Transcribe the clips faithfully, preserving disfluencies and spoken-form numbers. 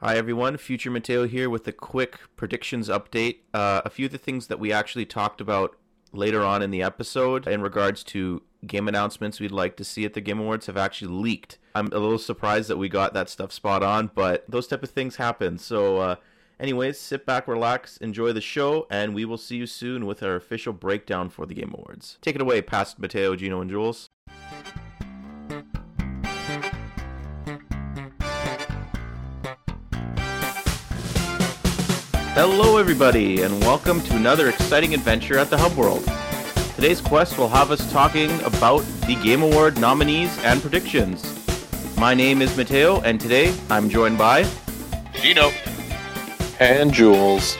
Hi everyone, Future Mateo here with a quick predictions update. Uh, a few of the things that we actually talked about later on in the episode in regards to game announcements we'd like to see at the Game Awards have actually leaked. I'm a little surprised that we got that stuff spot on, but those type of things happen. So uh, anyways, sit back, relax, enjoy the show, and we will see you soon with our official breakdown for the Game Awards. Take it away, past Mateo, Gino, and Jules. Hello everybody, and welcome to another exciting adventure at the Hub World. Today's quest will have us talking about the Game Award nominees and predictions. My name is Mateo, and today I'm joined by... Gino. And Jules.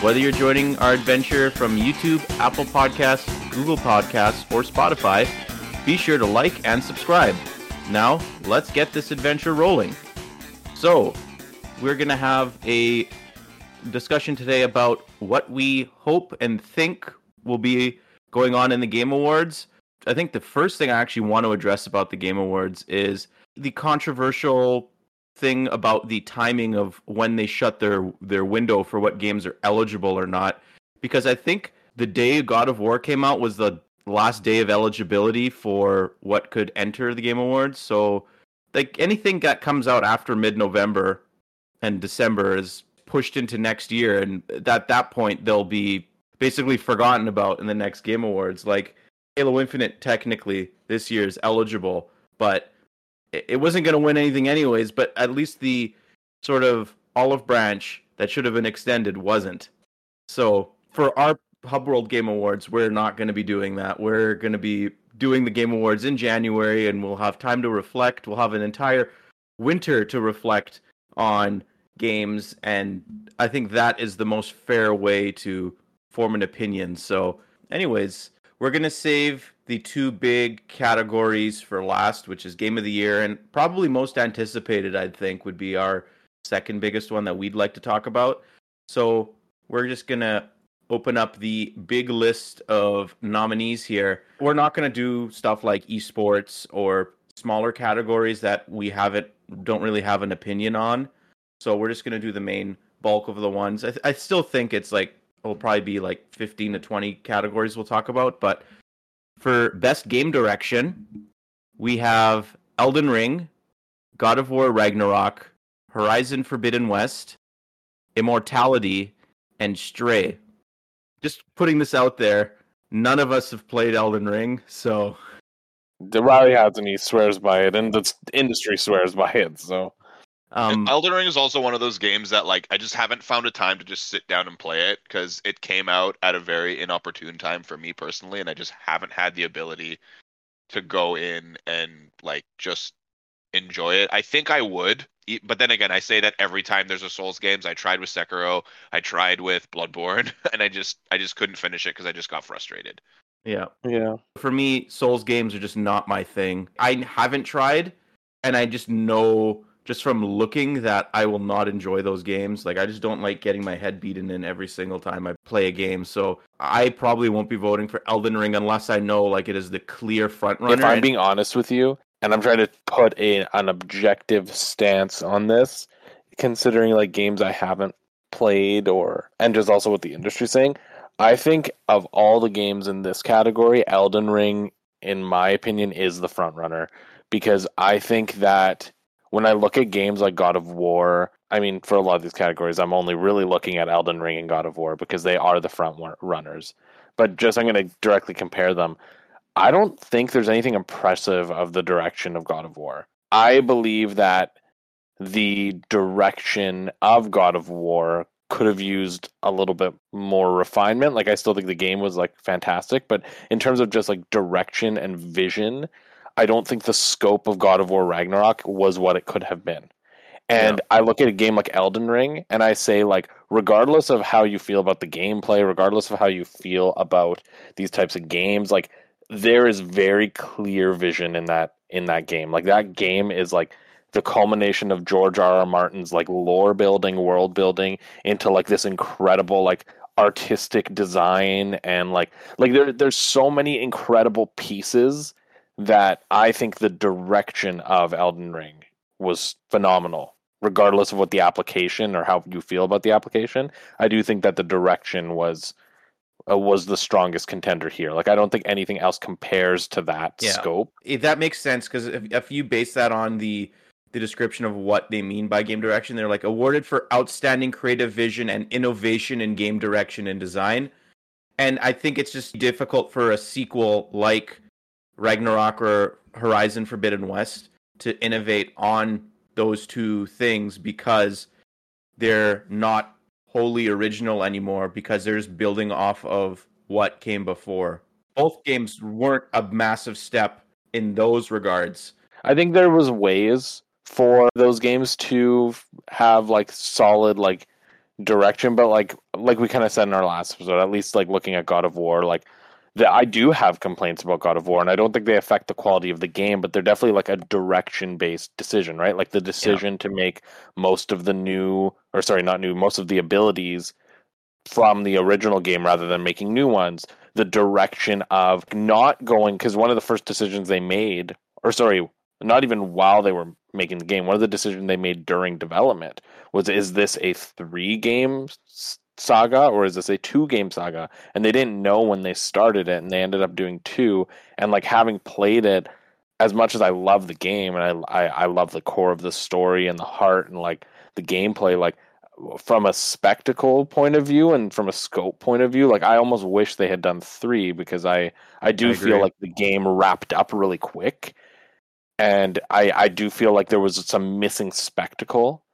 Whether you're joining our adventure from YouTube, Apple Podcasts, Google Podcasts, or Spotify, be sure to like and subscribe. Now, let's get this adventure rolling. So, we're going to have a... discussion today about what we hope and think will be going on in the Game Awards. I think the first thing I actually want to address about the Game Awards is the controversial thing about the timing of when they shut their, their window for what games are eligible or not. Because I think the day God of War came out was the last day of eligibility for what could enter the Game Awards. So like anything that comes out after mid-November and December is pushed into next year, and at that point they'll be basically forgotten about in the next Game Awards. Like Halo Infinite technically this year is eligible, but it wasn't going to win anything anyways, but at least the sort of olive branch that should have been extended wasn't. So for our Hub World Game Awards, we're not going to be doing that. We're going to be doing the Game Awards in January, and we'll have time to reflect. We'll have an entire winter to reflect on games, and I think that is the most fair way to form an opinion. So anyways, we're going to save the two big categories for last, which is Game of the Year, and probably most anticipated, I think, would be our second biggest one that we'd like to talk about. So we're just going to open up the big list of nominees here. We're not going to do stuff like esports or smaller categories that we haven't, don't really have an opinion on. So we're just going to do the main bulk of the ones. I, th- I still think it's like, it'll probably be like fifteen to twenty categories we'll talk about. But for Best Game Direction, we have Elden Ring, God of War Ragnarok, Horizon Forbidden West, Immortality, and Stray. Just putting this out there, none of us have played Elden Ring, so... Riley Anthony swears by it, and the industry swears by it, so... Um, Elden Ring is also one of those games that, like, I just haven't found a time to just sit down and play it, because it came out at a very inopportune time for me personally, and I just haven't had the ability to go in and, like, just enjoy it. I think I would, but then again, I say that every time there's a Souls games. I tried with Sekiro, I tried with Bloodborne, and I just I just couldn't finish it because I just got frustrated. Yeah. Yeah. For me, Souls games are just not my thing. I haven't tried, and I just know... just from looking that I will not enjoy those games. Like, I just don't like getting my head beaten in every single time I play a game. So I probably won't be voting for Elden Ring unless I know, like, it is the clear frontrunner. If I'm being honest with you, and I'm trying to put a, an objective stance on this, considering, like, games I haven't played or... and just also what the industry's saying, I think of all the games in this category, Elden Ring, in my opinion, is the frontrunner. Because I think that... when I look at games like God of War, I mean, for a lot of these categories, I'm only really looking at Elden Ring and God of War because they are the front runners. But just I'm going to directly compare them. I don't think there's anything impressive of the direction of God of War. I believe that the direction of God of War could have used a little bit more refinement. Like, I still think the game was, like, fantastic. But in terms of just, like, direction and vision... I don't think the scope of God of War Ragnarok was what it could have been. And yeah. I look at a game like Elden Ring, and I say, like, regardless of how you feel about the gameplay, regardless of how you feel about these types of games, like, there is very clear vision in that in that game. Like, that game is, like, the culmination of George R. R. Martin's, like, lore building, world building, into, like, this incredible, like, artistic design. And, like, like there there's so many incredible pieces that I think the direction of Elden Ring was phenomenal. regardless of what the application or how you feel about the application. I do think that the direction was uh, was the strongest contender here. Like, I don't think anything else compares to that yeah. scope. If that makes sense, because if, if you base that on the the description of what they mean by game direction, they're like awarded for outstanding creative vision and innovation in game direction and design. And I think it's just difficult for a sequel like Ragnarok or Horizon Forbidden West to innovate on those two things, because they're not wholly original anymore, because they're just building off of what came before. Both games weren't a massive step in those regards. I think there was ways for those games to have like solid like direction, but like like we kind of said in our last episode, at least like looking at God of War, like the, I do have complaints about God of War, and I don't think they affect the quality of the game, but they're definitely like a direction-based decision, right? Like the decision yeah. to make most of the new, or sorry, not new, most of the abilities from the original game rather than making new ones. The direction of not going, because one of the first decisions they made, or sorry, not even while they were making the game, one of the decisions they made during development was, is this a three-game saga or is this a two-game saga? And they didn't know when they started it, and they ended up doing two. And like, having played it, as much as I love the game and I, I, I love the core of the story and the heart and like the gameplay, like from a spectacle point of view and from a scope point of view, like I almost wish they had done three, because I, I do I feel like the game wrapped up really quick. And I, I do feel like there was some missing spectacle,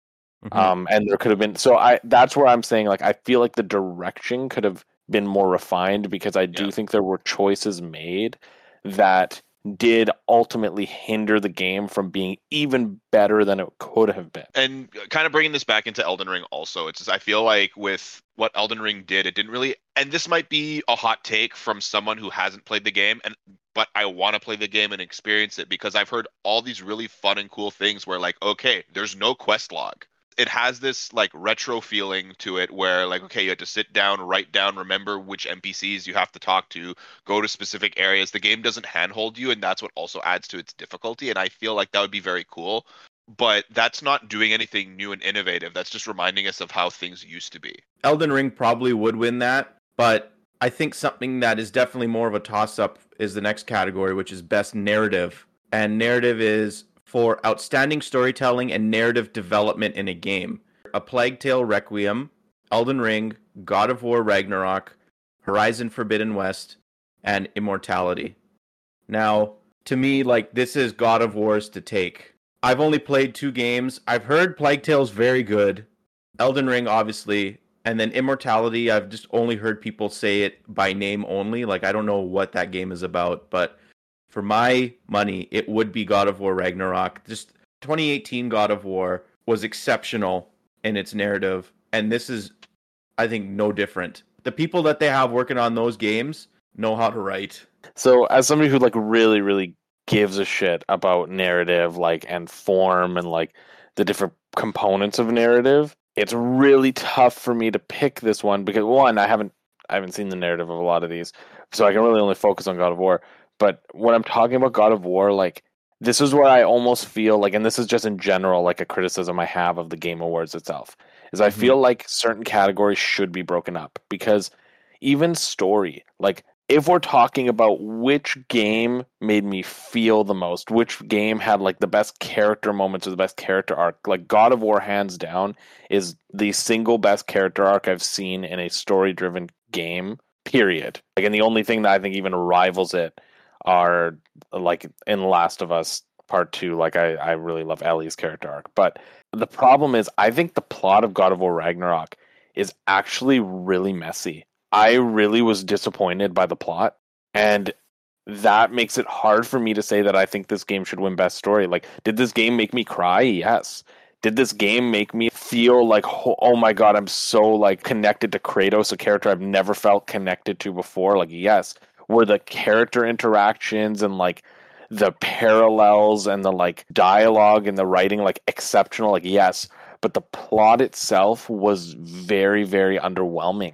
mm-hmm. um, and there could have been. So I that's where I'm saying, like, I feel like the direction could have been more refined, because I do yeah. think there were choices made that did ultimately hinder the game from being even better than it could have been. And kind of bringing this back into Elden Ring also, it's just, I feel like with what Elden Ring did, it didn't really. And this might be a hot take from someone who hasn't played the game, and. But I want to play the game and experience it, because I've heard all these really fun and cool things where like, okay, there's no quest log. It has this like retro feeling to it where like, okay, you have to sit down, write down, remember which N P Cs you have to talk to, go to specific areas. The game doesn't handhold you, and that's what also adds to its difficulty. And I feel like that would be very cool, but that's not doing anything new and innovative. That's just reminding us of how things used to be. Elden Ring probably would win that, but I think something that is definitely more of a toss-up is the next category, which is best narrative. And narrative is for outstanding storytelling and narrative development in a game. A Plague Tale Requiem, Elden Ring, God of War Ragnarok, Horizon Forbidden West, and Immortality. Now, to me, like, this is God of War's to take. I've only played two games. I've heard Plague Tale's very good. Elden Ring, obviously. And then Immortality, I've just only heard people say it by name only. Like, I don't know what that game is about. But for my money, it would be God of War Ragnarok. Just twenty eighteen God of War was exceptional in its narrative. And this is, I think, no different. The people that they have working on those games know how to write. So as somebody who, like, really, really gives a shit about narrative, like, and form and, like, the different components of narrative, it's really tough for me to pick this one because, one, I haven't I haven't seen the narrative of a lot of these, so I can really only focus on God of War. But when I'm talking about God of War, like, this is where I almost feel like, and this is just in general, like a criticism I have of the Game Awards itself, is I mm-hmm. feel like certain categories should be broken up, because even story, like, if we're talking about which game made me feel the most, which game had like the best character moments or the best character arc, like God of War hands down is the single best character arc I've seen in a story-driven game, period. Like, and the only thing that I think even rivals it are like in Last of Us Part two, like I, I really love Ellie's character arc. But the problem is, I think the plot of God of War Ragnarok is actually really messy. I really was disappointed by the plot, and that makes it hard for me to say that I think this game should win best story. Like, did this game make me cry? Yes. Did this game make me feel like, oh my God, I'm so like connected to Kratos, a character I've never felt connected to before? Like, yes. Were the character interactions and like the parallels and the like dialogue and the writing like exceptional? Like, yes. But the plot itself was very, very underwhelming.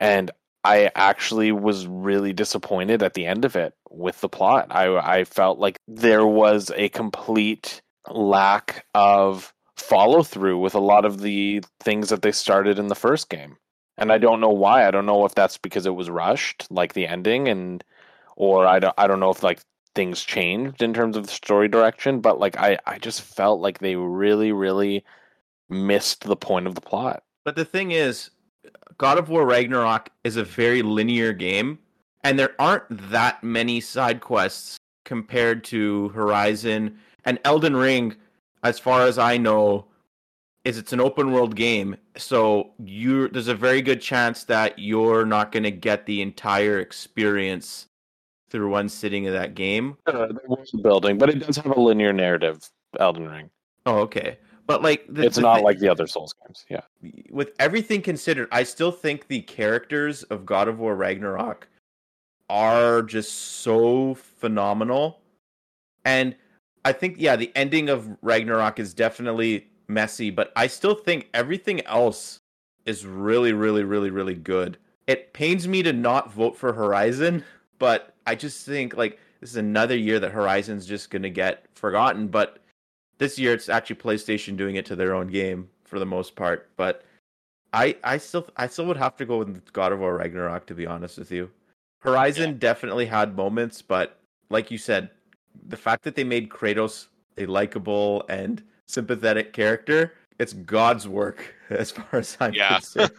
And I actually was really disappointed at the end of it with the plot. I I felt like there was a complete lack of follow through with a lot of the things that they started in the first game. And I don't know why. I don't know if that's because it was rushed, like the ending, and or I don't, I don't know if like things changed in terms of the story direction, but like I, I just felt like they really, really missed the point of the plot. But the thing is, God of War Ragnarok is a very linear game, and there aren't that many side quests compared to Horizon. And Elden Ring, as far as I know, is it's an open world game, so you there's a very good chance that you're not going to get the entire experience through one sitting of that game. Uh, there was a building, but it does have a linear narrative, Elden Ring. Oh, okay. But like, the, it's the, not the, like the other Souls games. Yeah. With everything considered, I still think the characters of God of War Ragnarok are just so phenomenal, and I think yeah, the ending of Ragnarok is definitely messy, but I still think everything else is really, really, really, really good. It pains me to not vote for Horizon, but I just think like this is another year that Horizon's just gonna get forgotten, but. This year, it's actually PlayStation doing it to their own game for the most part. But I, I still, I still would have to go with God of War Ragnarok, to be honest with you. Horizon yeah. definitely had moments, but like you said, the fact that they made Kratos a likable and sympathetic character, it's God's work as far as I'm yeah. concerned.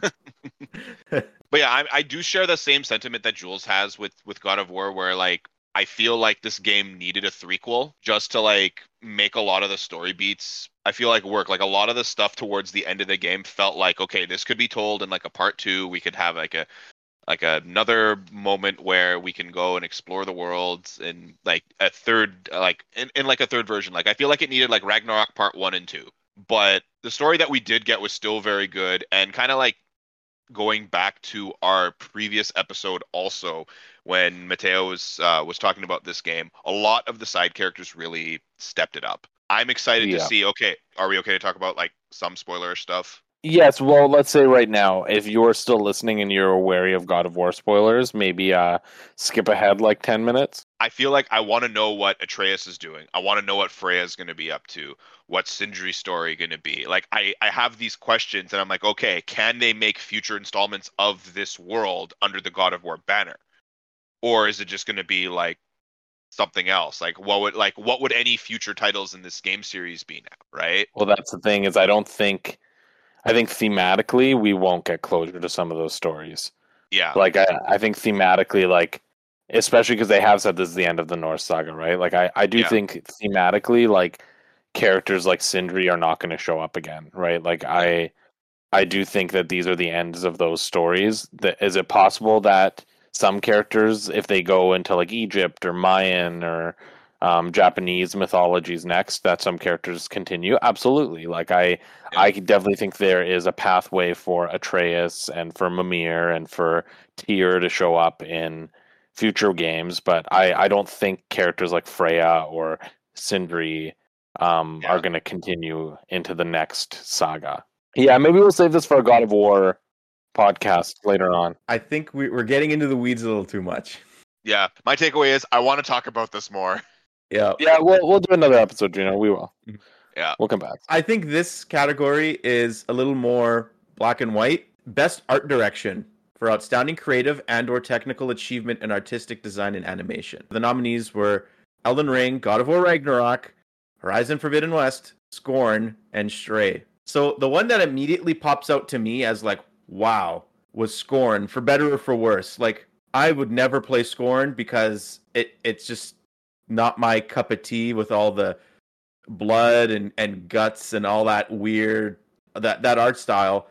But yeah, I, I do share the same sentiment that Jules has with with God of War, where like. I feel like this game needed a threequel just to like make a lot of the story beats. I feel like work like a lot of the stuff towards the end of the game felt like, okay, this could be told in like a part two. We could have like a like another moment where we can go and explore the world and like a third like in, in like a third version. Like I feel like it needed like Ragnarok part one and two. But the story that we did get was still very good, and kind of like going back to our previous episode also when Mateo was uh, was talking about this game, a lot of the side characters really stepped it up. I'm excited yeah. to see, okay, are we okay to talk about like some spoiler stuff? Yes, well, let's say right now, if you're still listening and you're wary of God of War spoilers, maybe uh, skip ahead like ten minutes. I feel like I want to know what Atreus is doing. I want to know what Freya is going to be up to. What's Sindri's story going to be? Like, I, I have these questions, and I'm like, okay, can they make future installments of this world under the God of War banner? Or is it just going to be, like, something else? Like what would like what would any future titles in this game series be now, right? Well, that's the thing is I don't think... I think thematically we won't get closure to some of those stories. Yeah. Like I, I think thematically, like especially because they have said this is the end of the Norse saga, right? Like I, I do yeah. think thematically, like characters like Sindri are not going to show up again, right? Like I, I do think that these are the ends of those stories. That is it possible that some characters, if they go into like Egypt or Mayan or Um, Japanese mythologies next, that some characters continue? Absolutely. Like I, yeah. I definitely think there is a pathway for Atreus and for Mimir and for Tyr to show up in future games, but I, I don't think characters like Freya or Sindri um, yeah. are going to continue into the next saga. Yeah, maybe we'll save this for a God of War podcast later on. I think we, we're getting into the weeds a little too much. Yeah, my takeaway is I want to talk about this more. Yeah, yeah, we'll we'll do another episode, Gino. We will. Yeah, we'll come back. I think this category is a little more black and white. Best art direction for outstanding creative and/or technical achievement in artistic design and animation. The nominees were Elden Ring, God of War Ragnarok, Horizon Forbidden West, Scorn, and Stray. So the one that immediately pops out to me as like, wow, was Scorn, for better or for worse. Like I would never play Scorn because it it's just not my cup of tea with all the blood and, and guts and all that weird, that, that art style.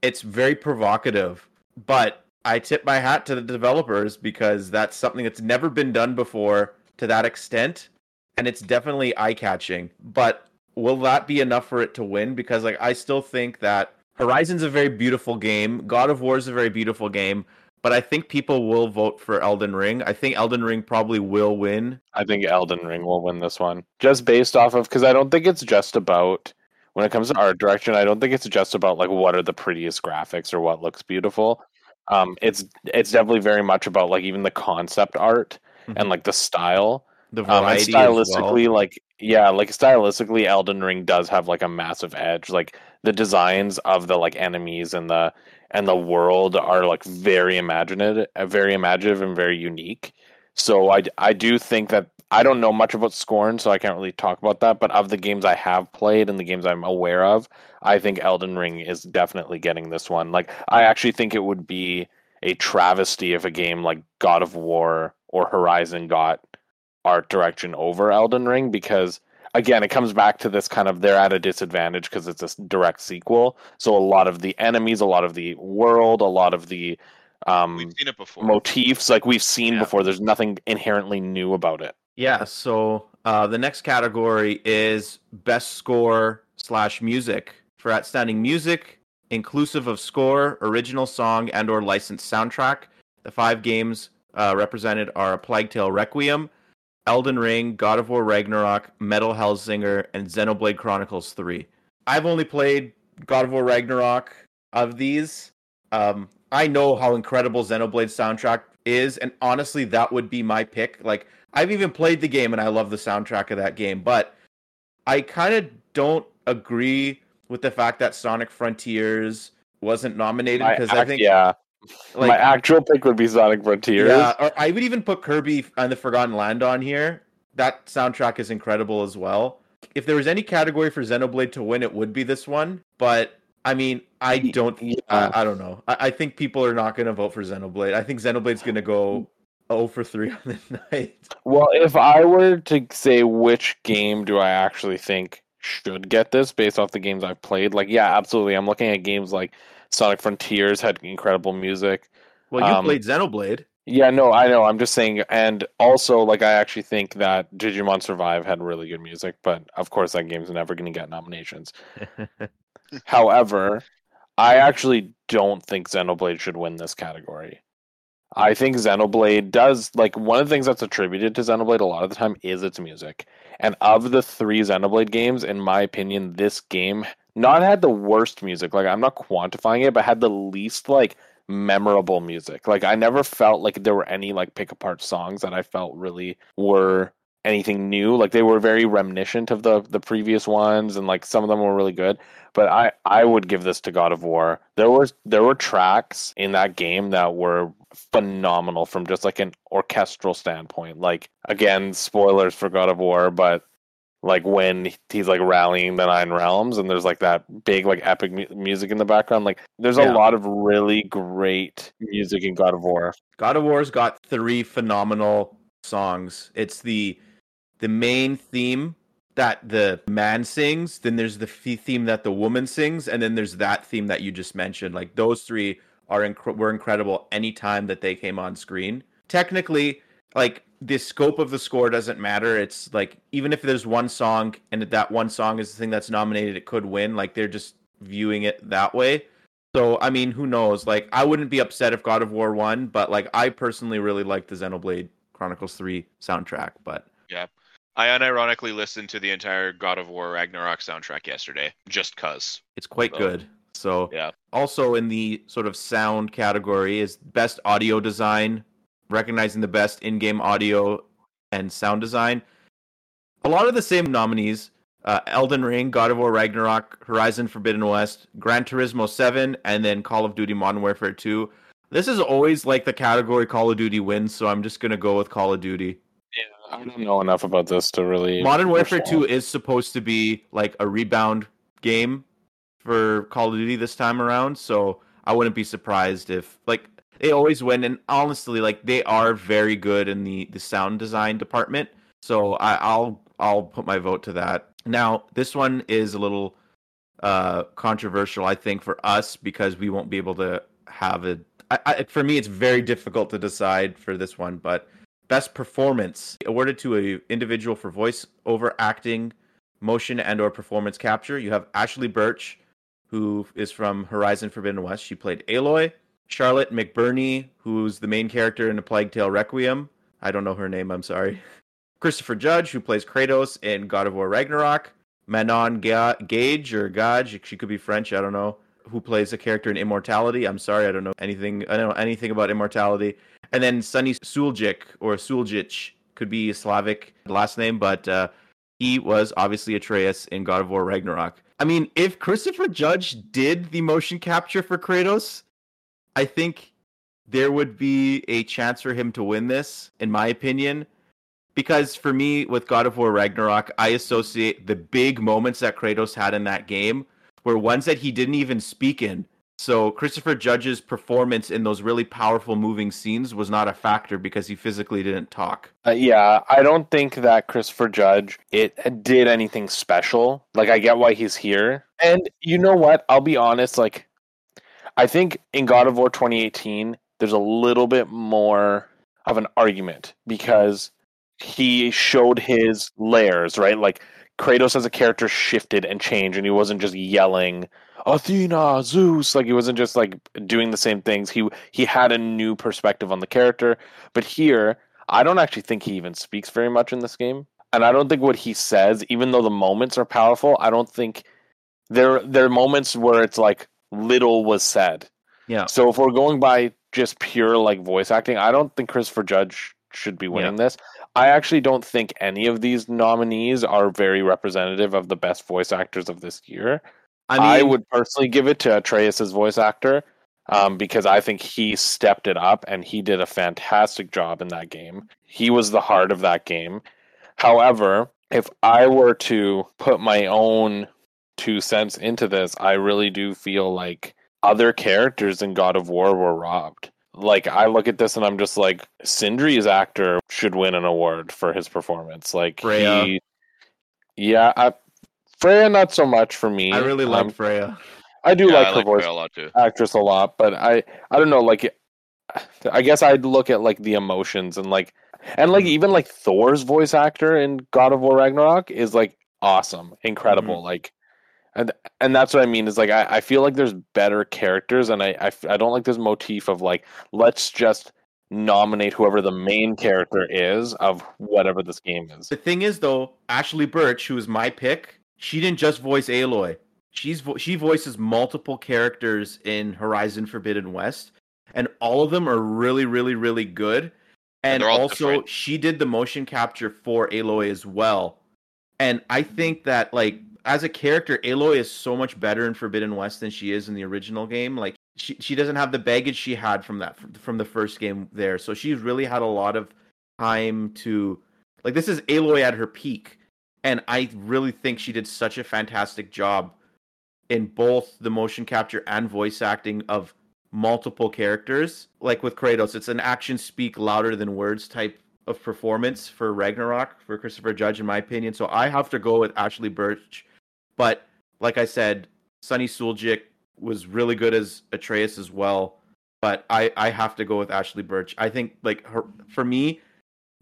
It's very provocative, but I tip my hat to the developers because that's something that's never been done before to that extent. And it's definitely eye-catching, but will that be enough for it to win? Because like I still think that Horizon's a very beautiful game. God of War's a very beautiful game. But I think people will vote for Elden Ring. I think Elden Ring probably will win. I think Elden Ring will win this one. Just based off of, because I don't think it's just about, when it comes to art direction, I don't think it's just about, like, what are the prettiest graphics or what looks beautiful. Um, it's it's definitely very much about, like, even the concept art mm-hmm. and, like, the style. The variety um, and stylistically, as well. like, yeah, like stylistically, Elden Ring does have like a massive edge. Like the designs of the like enemies and the and the world are like very imaginative, very imaginative and very unique. So I, I do think that I don't know much about Scorn, so I can't really talk about that. But of the games I have played and the games I'm aware of, I think Elden Ring is definitely getting this one. Like I actually think it would be a travesty if a game like God of War or Horizon got art direction over Elden Ring, because again, it comes back to this kind of they're at a disadvantage because it's a direct sequel. So a lot of the enemies, a lot of the world, a lot of the um, we've seen it before. motifs like we've seen yeah. before. There's nothing inherently new about it. Yeah. So uh, the next category is best score slash music for outstanding music, inclusive of score, original song, and or licensed soundtrack. The five games uh, represented are A Plague Tale Requiem, Elden Ring, God of War Ragnarok, Metal Hellsinger, and Xenoblade Chronicles three. I've only played God of War Ragnarok of these. Um, I know how incredible Xenoblade's soundtrack is, and honestly, that would be my pick. Like, I've even played the game, and I love the soundtrack of that game, but I kind of don't agree with the fact that Sonic Frontiers wasn't nominated, because I think... Yeah. Like, my actual pick would be Sonic Frontiers. Yeah, or I would even put Kirby and the Forgotten Land on here. That soundtrack is incredible as well. If there was any category for Xenoblade to win, it would be this one. But I mean, I don't. Yeah. Uh, I don't know. I, I think people are not going to vote for Xenoblade. I think Xenoblade's going to go zero for three on the night. Well, if I were to say which game do I actually think should get this based off the games I've played, like yeah, absolutely. I'm looking at games like Sonic Frontiers had incredible music. Well, you um, played Xenoblade. Yeah, no, I know. I'm just saying. And also, like, I actually think that Digimon Survive had really good music, but of course that game's never going to get nominations. However, I actually don't think Xenoblade should win this category. I think Xenoblade does, like, one of the things that's attributed to Xenoblade a lot of the time is its music. And of the three Xenoblade games, in my opinion, this game not had the worst music, like I'm not quantifying it, but had the least like memorable music. Like I never felt like there were any like pick apart songs that I felt really were anything new. Like they were very reminiscent of the the previous ones, and like some of them were really good. But I, I would give this to God of War. There was there were tracks in that game that were phenomenal from just like an orchestral standpoint. Like again, spoilers for God of War, but like when he's like rallying the Nine Realms and there's like that big like epic mu- music in the background, like there's yeah. a lot of really great music in God of War. God of War's got three phenomenal songs. It's the the main theme that the man sings, then there's the f- theme that the woman sings, and then there's that theme that you just mentioned. Like those three are inc- were incredible anytime that they came on screen. Technically, like the scope of the score doesn't matter. It's like, even if there's one song and that one song is the thing that's nominated, it could win. Like they're just viewing it that way. So, I mean, who knows? Like I wouldn't be upset if God of War won, but like I personally really like the Xenoblade Chronicles three soundtrack, but yeah, I unironically listened to the entire God of War Ragnarok soundtrack yesterday, just cause it's quite so, good. So yeah. Also in the sort of sound category is best audio design, recognizing the best in-game audio and sound design. A lot of the same nominees, uh, Elden Ring, God of War Ragnarok, Horizon Forbidden West, Gran Turismo seven, and then Call of Duty Modern Warfare two. This is always like the category Call of Duty wins, so I'm just going to go with Call of Duty. Yeah, I don't know enough about this to really... Modern Warfare two is supposed to be like a rebound game for Call of Duty this time around, so I wouldn't be surprised if... like. They always win, and honestly, like they are very good in the, the sound design department. So I, I'll I'll put my vote to that. Now, this one is a little uh, controversial, I think, for us because we won't be able to have it. For me, it's very difficult to decide for this one. But best performance awarded to an individual for voice over acting, motion, and/or performance capture. You have Ashly Burch, who is from Horizon Forbidden West. She played Aloy. Charlotte McBurney, who's the main character in A Plague Tale Requiem. I don't know her name, I'm sorry. Christopher Judge, who plays Kratos in God of War Ragnarok. Manon Ga- Gage, or Gage, she could be French, I don't know, who plays a character in Immortality. I'm sorry, I don't know anything I don't know anything about Immortality. And then Sunny Suljic, or Suljic, could be a Slavic last name, but uh, He was obviously Atreus in God of War Ragnarok. I mean, if Christopher Judge did the motion capture for Kratos, I think there would be a chance for him to win this, in my opinion. Because for me, with God of War Ragnarok, I associate the big moments that Kratos had in that game were ones that he didn't even speak in. So Christopher Judge's performance in those really powerful moving scenes was not a factor because he physically didn't talk. Uh, yeah, I don't think that Christopher Judge it did anything special. Like, I get why he's here. And you know what? I'll be honest. Like, I think in God of War twenty eighteen, there's a little bit more of an argument because he showed his layers, right? Like, Kratos as a character shifted and changed, and he wasn't just yelling Athena, Zeus. Like, he wasn't just like doing the same things. He he had a new perspective on the character. But here, I don't actually think he even speaks very much in this game, and I don't think what he says, even though the moments are powerful, I don't think there there are moments where it's like little was said. Yeah. So if we're going by just pure like voice acting, I don't think Christopher Judge should be winning yeah. this. I actually don't think any of these nominees are very representative of the best voice actors of this year. I mean, I would personally give it to Atreus' voice actor um, because I think he stepped it up and he did a fantastic job in that game. He was the heart of that game. However, if I were to put my own two cents into this, I really do feel like other characters in God of War were robbed. Like, I look at this and I'm just like, Sindri's actor should win an award for his performance. Like, Freya. He, yeah, I, Freya, not so much for me. I really like um, Freya. I do yeah, like I her like voice a lot too. Actress a lot, but I, I don't know. Like, I guess I'd look at like the emotions and like, and like even like Thor's voice actor in God of War Ragnarok is like awesome, incredible, mm-hmm. like. And and that's what I mean is like I, I feel like there's better characters and I, I, I don't like this motif of like let's just nominate whoever the main character is of whatever this game is. The thing is though, Ashly Burch, who is my pick, she didn't just voice Aloy. She's vo- she voices multiple characters in Horizon Forbidden West, and all of them are really really really good. And, and also different. She did the motion capture for Aloy as well. And I think that like. As a character, Aloy is so much better in Forbidden West than she is in the original game. Like she, she doesn't have the baggage she had from that from the first game there. So she's really had a lot of time to like this is Aloy at her peak, and I really think she did such a fantastic job in both the motion capture and voice acting of multiple characters. Like with Kratos, it's an actions speak louder than words type of performance for Ragnarok for Christopher Judge, in my opinion. So I have to go with Ashly Burch. But, like I said, Sunny Suljic was really good as Atreus as well. But I, I have to go with Ashly Burch. I think, like, her, for me,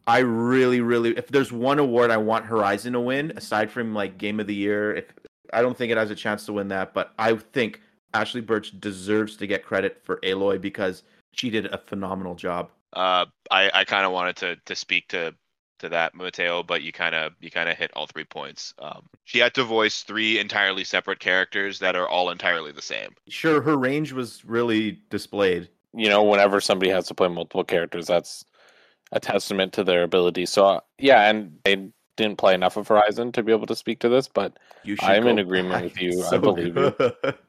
I really, really... If there's one award I want Horizon to win, aside from, like, Game of the Year, if, I don't think it has a chance to win that. But I think Ashly Burch deserves to get credit for Aloy because she did a phenomenal job. Uh, I, I kind of wanted to, to speak to... to that, Mateo, but you kind of you kind of hit all three points. Um, she had to voice three entirely separate characters that are all entirely the same. Sure, her range was really displayed. You know, whenever somebody has to play multiple characters, that's a testament to their ability. So, uh, yeah, and I didn't play enough of Horizon to be able to speak to this, but I'm in agreement with you. I believe it.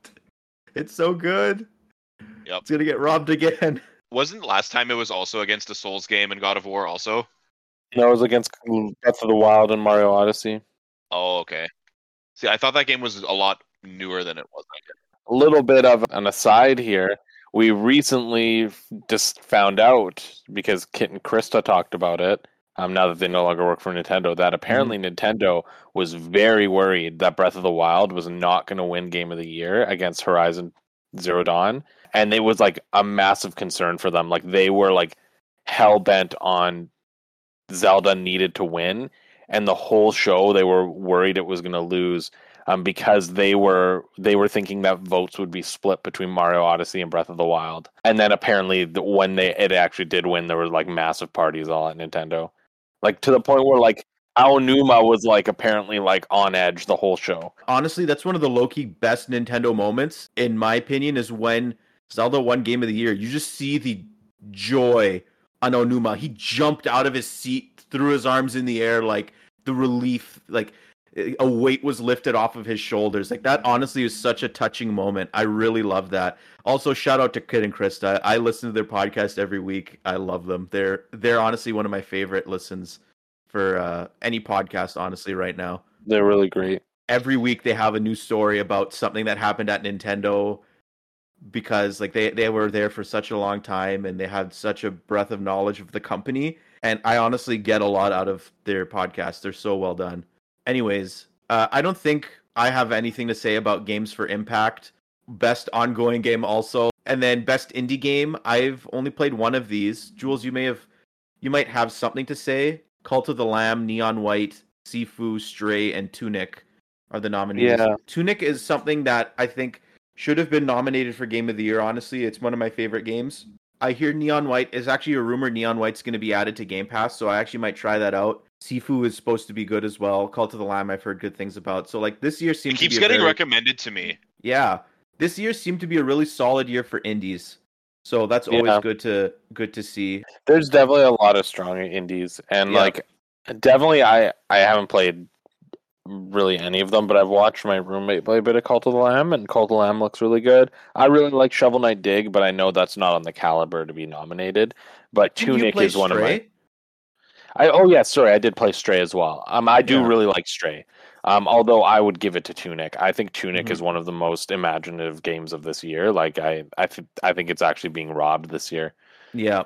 It's so good. Yep. It's going to get robbed again. Wasn't last time it was also against a Souls game in God of War also? No, it was against Breath of the Wild and Mario Odyssey. Oh, okay. See, I thought that game was a lot newer than it was. A little bit of an aside here. We recently just found out, because Kit and Krista talked about it, um, now that they no longer work for Nintendo, that apparently mm-hmm. Nintendo was very worried that Breath of the Wild was not going to win Game of the Year against Horizon Zero Dawn. And it was like a massive concern for them. Like they were like hell-bent on Zelda needed to win, and the whole show they were worried it was going to lose um, because they were they were thinking that votes would be split between Mario Odyssey and Breath of the Wild. And then apparently when they it actually did win, there were like massive parties all at Nintendo, like to the point where like Aonuma was like apparently like on edge the whole show. Honestly, that's one of the low-key best Nintendo moments, in my opinion, is when Zelda won Game of the Year. You just see the joy on Aonuma. He jumped out of his seat, threw his arms in the air, like, the relief, like a weight was lifted off of his shoulders. Like that honestly is such a touching moment. I really love that. Also, shout out to Kid and Krista. I listen to their podcast every week. I love them. They're they're honestly one of my favorite listens for uh, any podcast, honestly, right now. They're really great. Every week they have a new story about something that happened at Nintendo, because like they, they were there for such a long time and they had such a breadth of knowledge of the company. And I honestly get a lot out of their podcast. They're so well done. Anyways, uh, I don't think I have anything to say about Games for Impact. Best ongoing game also. And then best indie game. I've only played one of these. Jules, you may have, you might have something to say. Cult of the Lamb, Neon White, Sifu, Stray, and Tunic are the nominees. Yeah. Tunic is something that I think should have been nominated for Game of the Year, honestly. It's one of my favorite games. I hear Neon White is actually a rumor Neon White's going to be added to Game Pass, so I actually might try that out. Sifu is supposed to be good as well. Cult of the Lamb I've heard good things about. So like this year seems to be... It keeps getting very... recommended to me. Yeah. This year seemed to be a really solid year for indies. So that's always yeah. good to good to see. There's definitely a lot of strong indies. And yeah. like definitely I, I haven't played really any of them, but I've watched my roommate play a bit of Cult of the Lamb, and Cult of the Lamb looks really good. I really like Shovel Knight Dig, but I know that's not on the caliber to be nominated. But did Tunic is one Stray? Of my I oh yeah, sorry, I did play Stray as well. Um I do yeah. really like Stray. Um although I would give it to Tunic. I think Tunic mm-hmm. is one of the most imaginative games of this year. Like I I, th- I think it's actually being robbed this year. Yeah.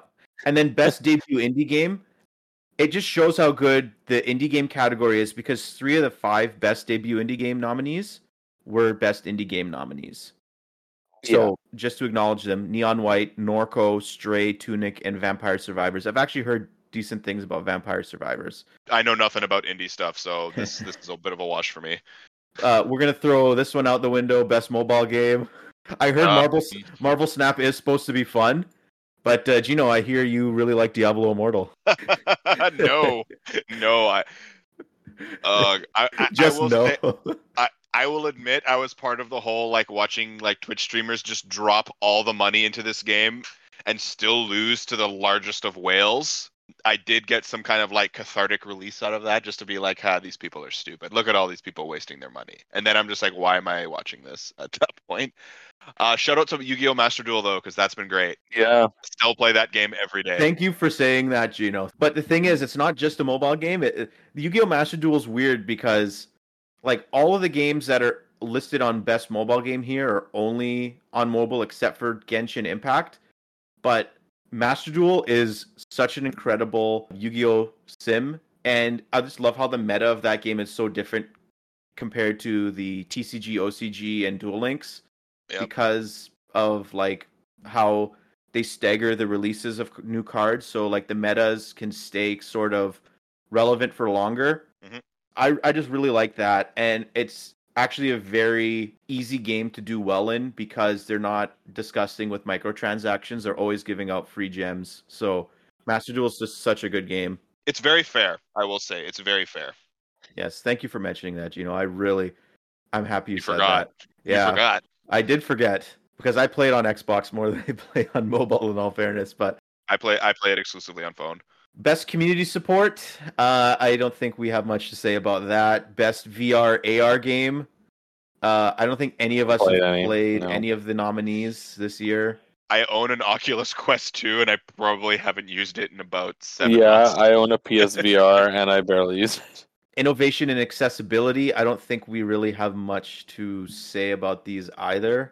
And then best debut indie game. It just shows how good the indie game category is, because three of the five best debut indie game nominees were best indie game nominees. Yeah. So just to acknowledge them, Neon White, Norco, Stray, Tunic, and Vampire Survivors. I've actually heard decent things about Vampire Survivors. I know nothing about indie stuff, so this this is a bit of a wash for me. Uh, we're going to throw this one out the window, best mobile game. I heard uh, Marvel, Marvel Snap is supposed to be fun. But, uh, Gino, I hear you really like Diablo Immortal. no, no. I, uh, I, I, just I will no. Say, I, I will admit I was part of the whole, like, watching, like, Twitch streamers just drop all the money into this game and still lose to the largest of whales. I did get some kind of, like, cathartic release out of that, just to be like, ha, these people are stupid. Look at all these people wasting their money. And then I'm just like, why am I watching this at that point? Uh, shout out to Yu-Gi-Oh! Master Duel, though, because that's been great. Yeah. Still play that game every day. Thank you for saying that, Gino. But the thing is, it's not just a mobile game. It, it, the Yu-Gi-Oh! Master Duel is weird because, like, all of the games that are listed on Best Mobile Game here are only on mobile except for Genshin Impact. But Master Duel is such an incredible Yu-Gi-Oh! Sim, and I just love how the meta of that game is so different compared to the T C G, O C G, and Duel Links. Yep. Because of like how they stagger the releases of new cards, so like the metas can stay sort of relevant for longer. Mm-hmm. I I just really like that, and it's actually a very easy game to do well in because they're not disgusting with microtransactions. They're always giving out free gems. So Master Duel is just such a good game. It's very fair, I will say. It's very fair. Yes, thank you for mentioning that, Gino. I really, I'm happy you, you said forgot. That. Yeah, you forgot. I did forget because I played on Xbox more than I play on mobile. In all fairness, but I play I play it exclusively on phone. Best community support. Uh, I don't think we have much to say about that. Best V R A R game. Uh, I don't think any of us played have any, played no. any of the nominees this year. I own an Oculus Quest two, and I probably haven't used it in about seven. Yeah, months. I own a P S V R, and I barely use it. Innovation and accessibility. I don't think we really have much to say about these either.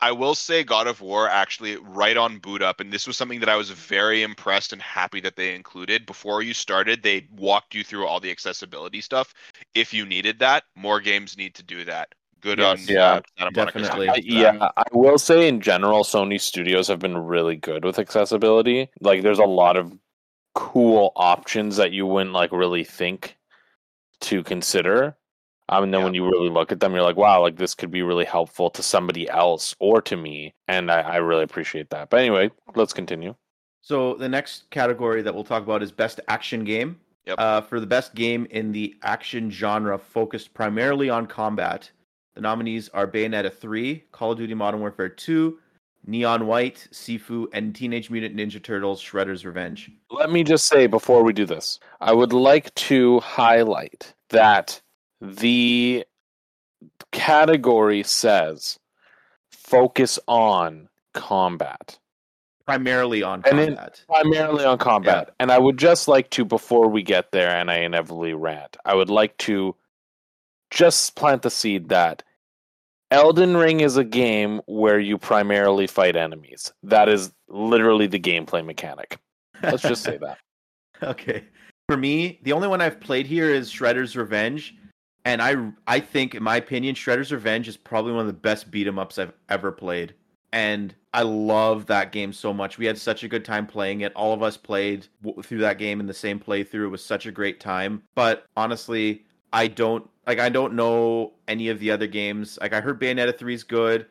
I will say God of War actually right on boot up, and this was something that I was very impressed and happy that they included. Before you started, they walked you through all the accessibility stuff. If you needed that, more games need to do that. Good yes, on yeah, uh, definitely. I, yeah, I will say in general, Sony Studios have been really good with accessibility. Like, there's a lot of cool options that you wouldn't like really think to consider, um, and then yeah. when you really look at them, you're like, wow, like this could be really helpful to somebody else or to me, and I, I really appreciate that. But anyway, let's continue. So the next category that we'll talk about is best action game. Yep. Uh, for the best game in the action genre focused primarily on combat, the nominees are Bayonetta three, Call of Duty Modern Warfare two, Neon White, Sifu, and Teenage Mutant Ninja Turtles Shredder's Revenge. Let me just say before we do this, I would like to highlight that the category says focus on combat. Primarily on combat. Primarily on combat. Yeah. And I would just like to, before we get there and I inevitably rant, I would like to just plant the seed that Elden Ring is a game where you primarily fight enemies. That is literally the gameplay mechanic. Let's just say that. Okay. For me, the only one I've played here is Shredder's Revenge. And I, I think, in my opinion, Shredder's Revenge is probably one of the best beat-em-ups I've ever played. And I love that game so much. We had such a good time playing it. All of us played through that game in the same playthrough. It was such a great time. But honestly, I don't like. I don't know any of the other games. Like, I heard Bayonetta three is good.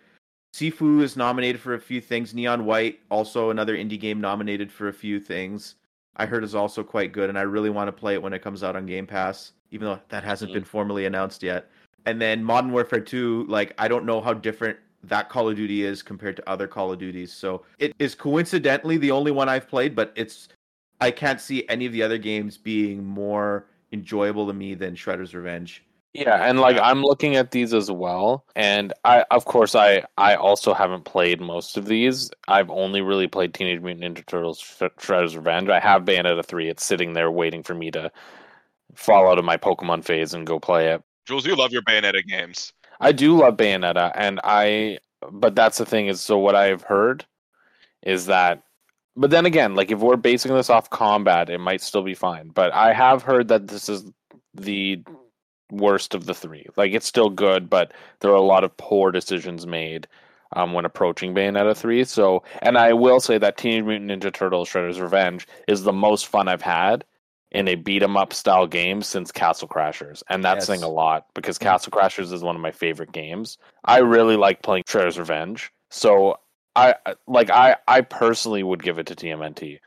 Sifu is nominated for a few things. Neon White, also another indie game, nominated for a few things. I heard is also quite good, and I really want to play it when it comes out on Game Pass, even though that hasn't mm-hmm. been formally announced yet. And then Modern Warfare two, like, I don't know how different that Call of Duty is compared to other Call of Duties. So it is coincidentally the only one I've played, but it's I can't see any of the other games being more enjoyable to me than Shredder's Revenge. Yeah, and like I'm looking at these as well, and I of course I, I also haven't played most of these. I've only really played Teenage Mutant Ninja Turtles Shredder's Revenge. I have Bayonetta three. It's sitting there waiting for me to fall out of my Pokemon phase and go play it. Jules, you love your Bayonetta games. I do love Bayonetta, and I, but that's the thing is, so what I've heard is that, but then again, like if we're basing this off combat, it might still be fine, but I have heard that this is the worst of the three. Like, it's still good, but there are a lot of poor decisions made um, when approaching Bayonetta three, so, and I will say that Teenage Mutant Ninja Turtles Shredder's Revenge is the most fun I've had in a beat-em-up style game since Castle Crashers. And that's yes. saying a lot, because Castle Crashers is one of my favorite games. I really like playing Shredder's Revenge. So, I like I, I personally would give it to T M N T,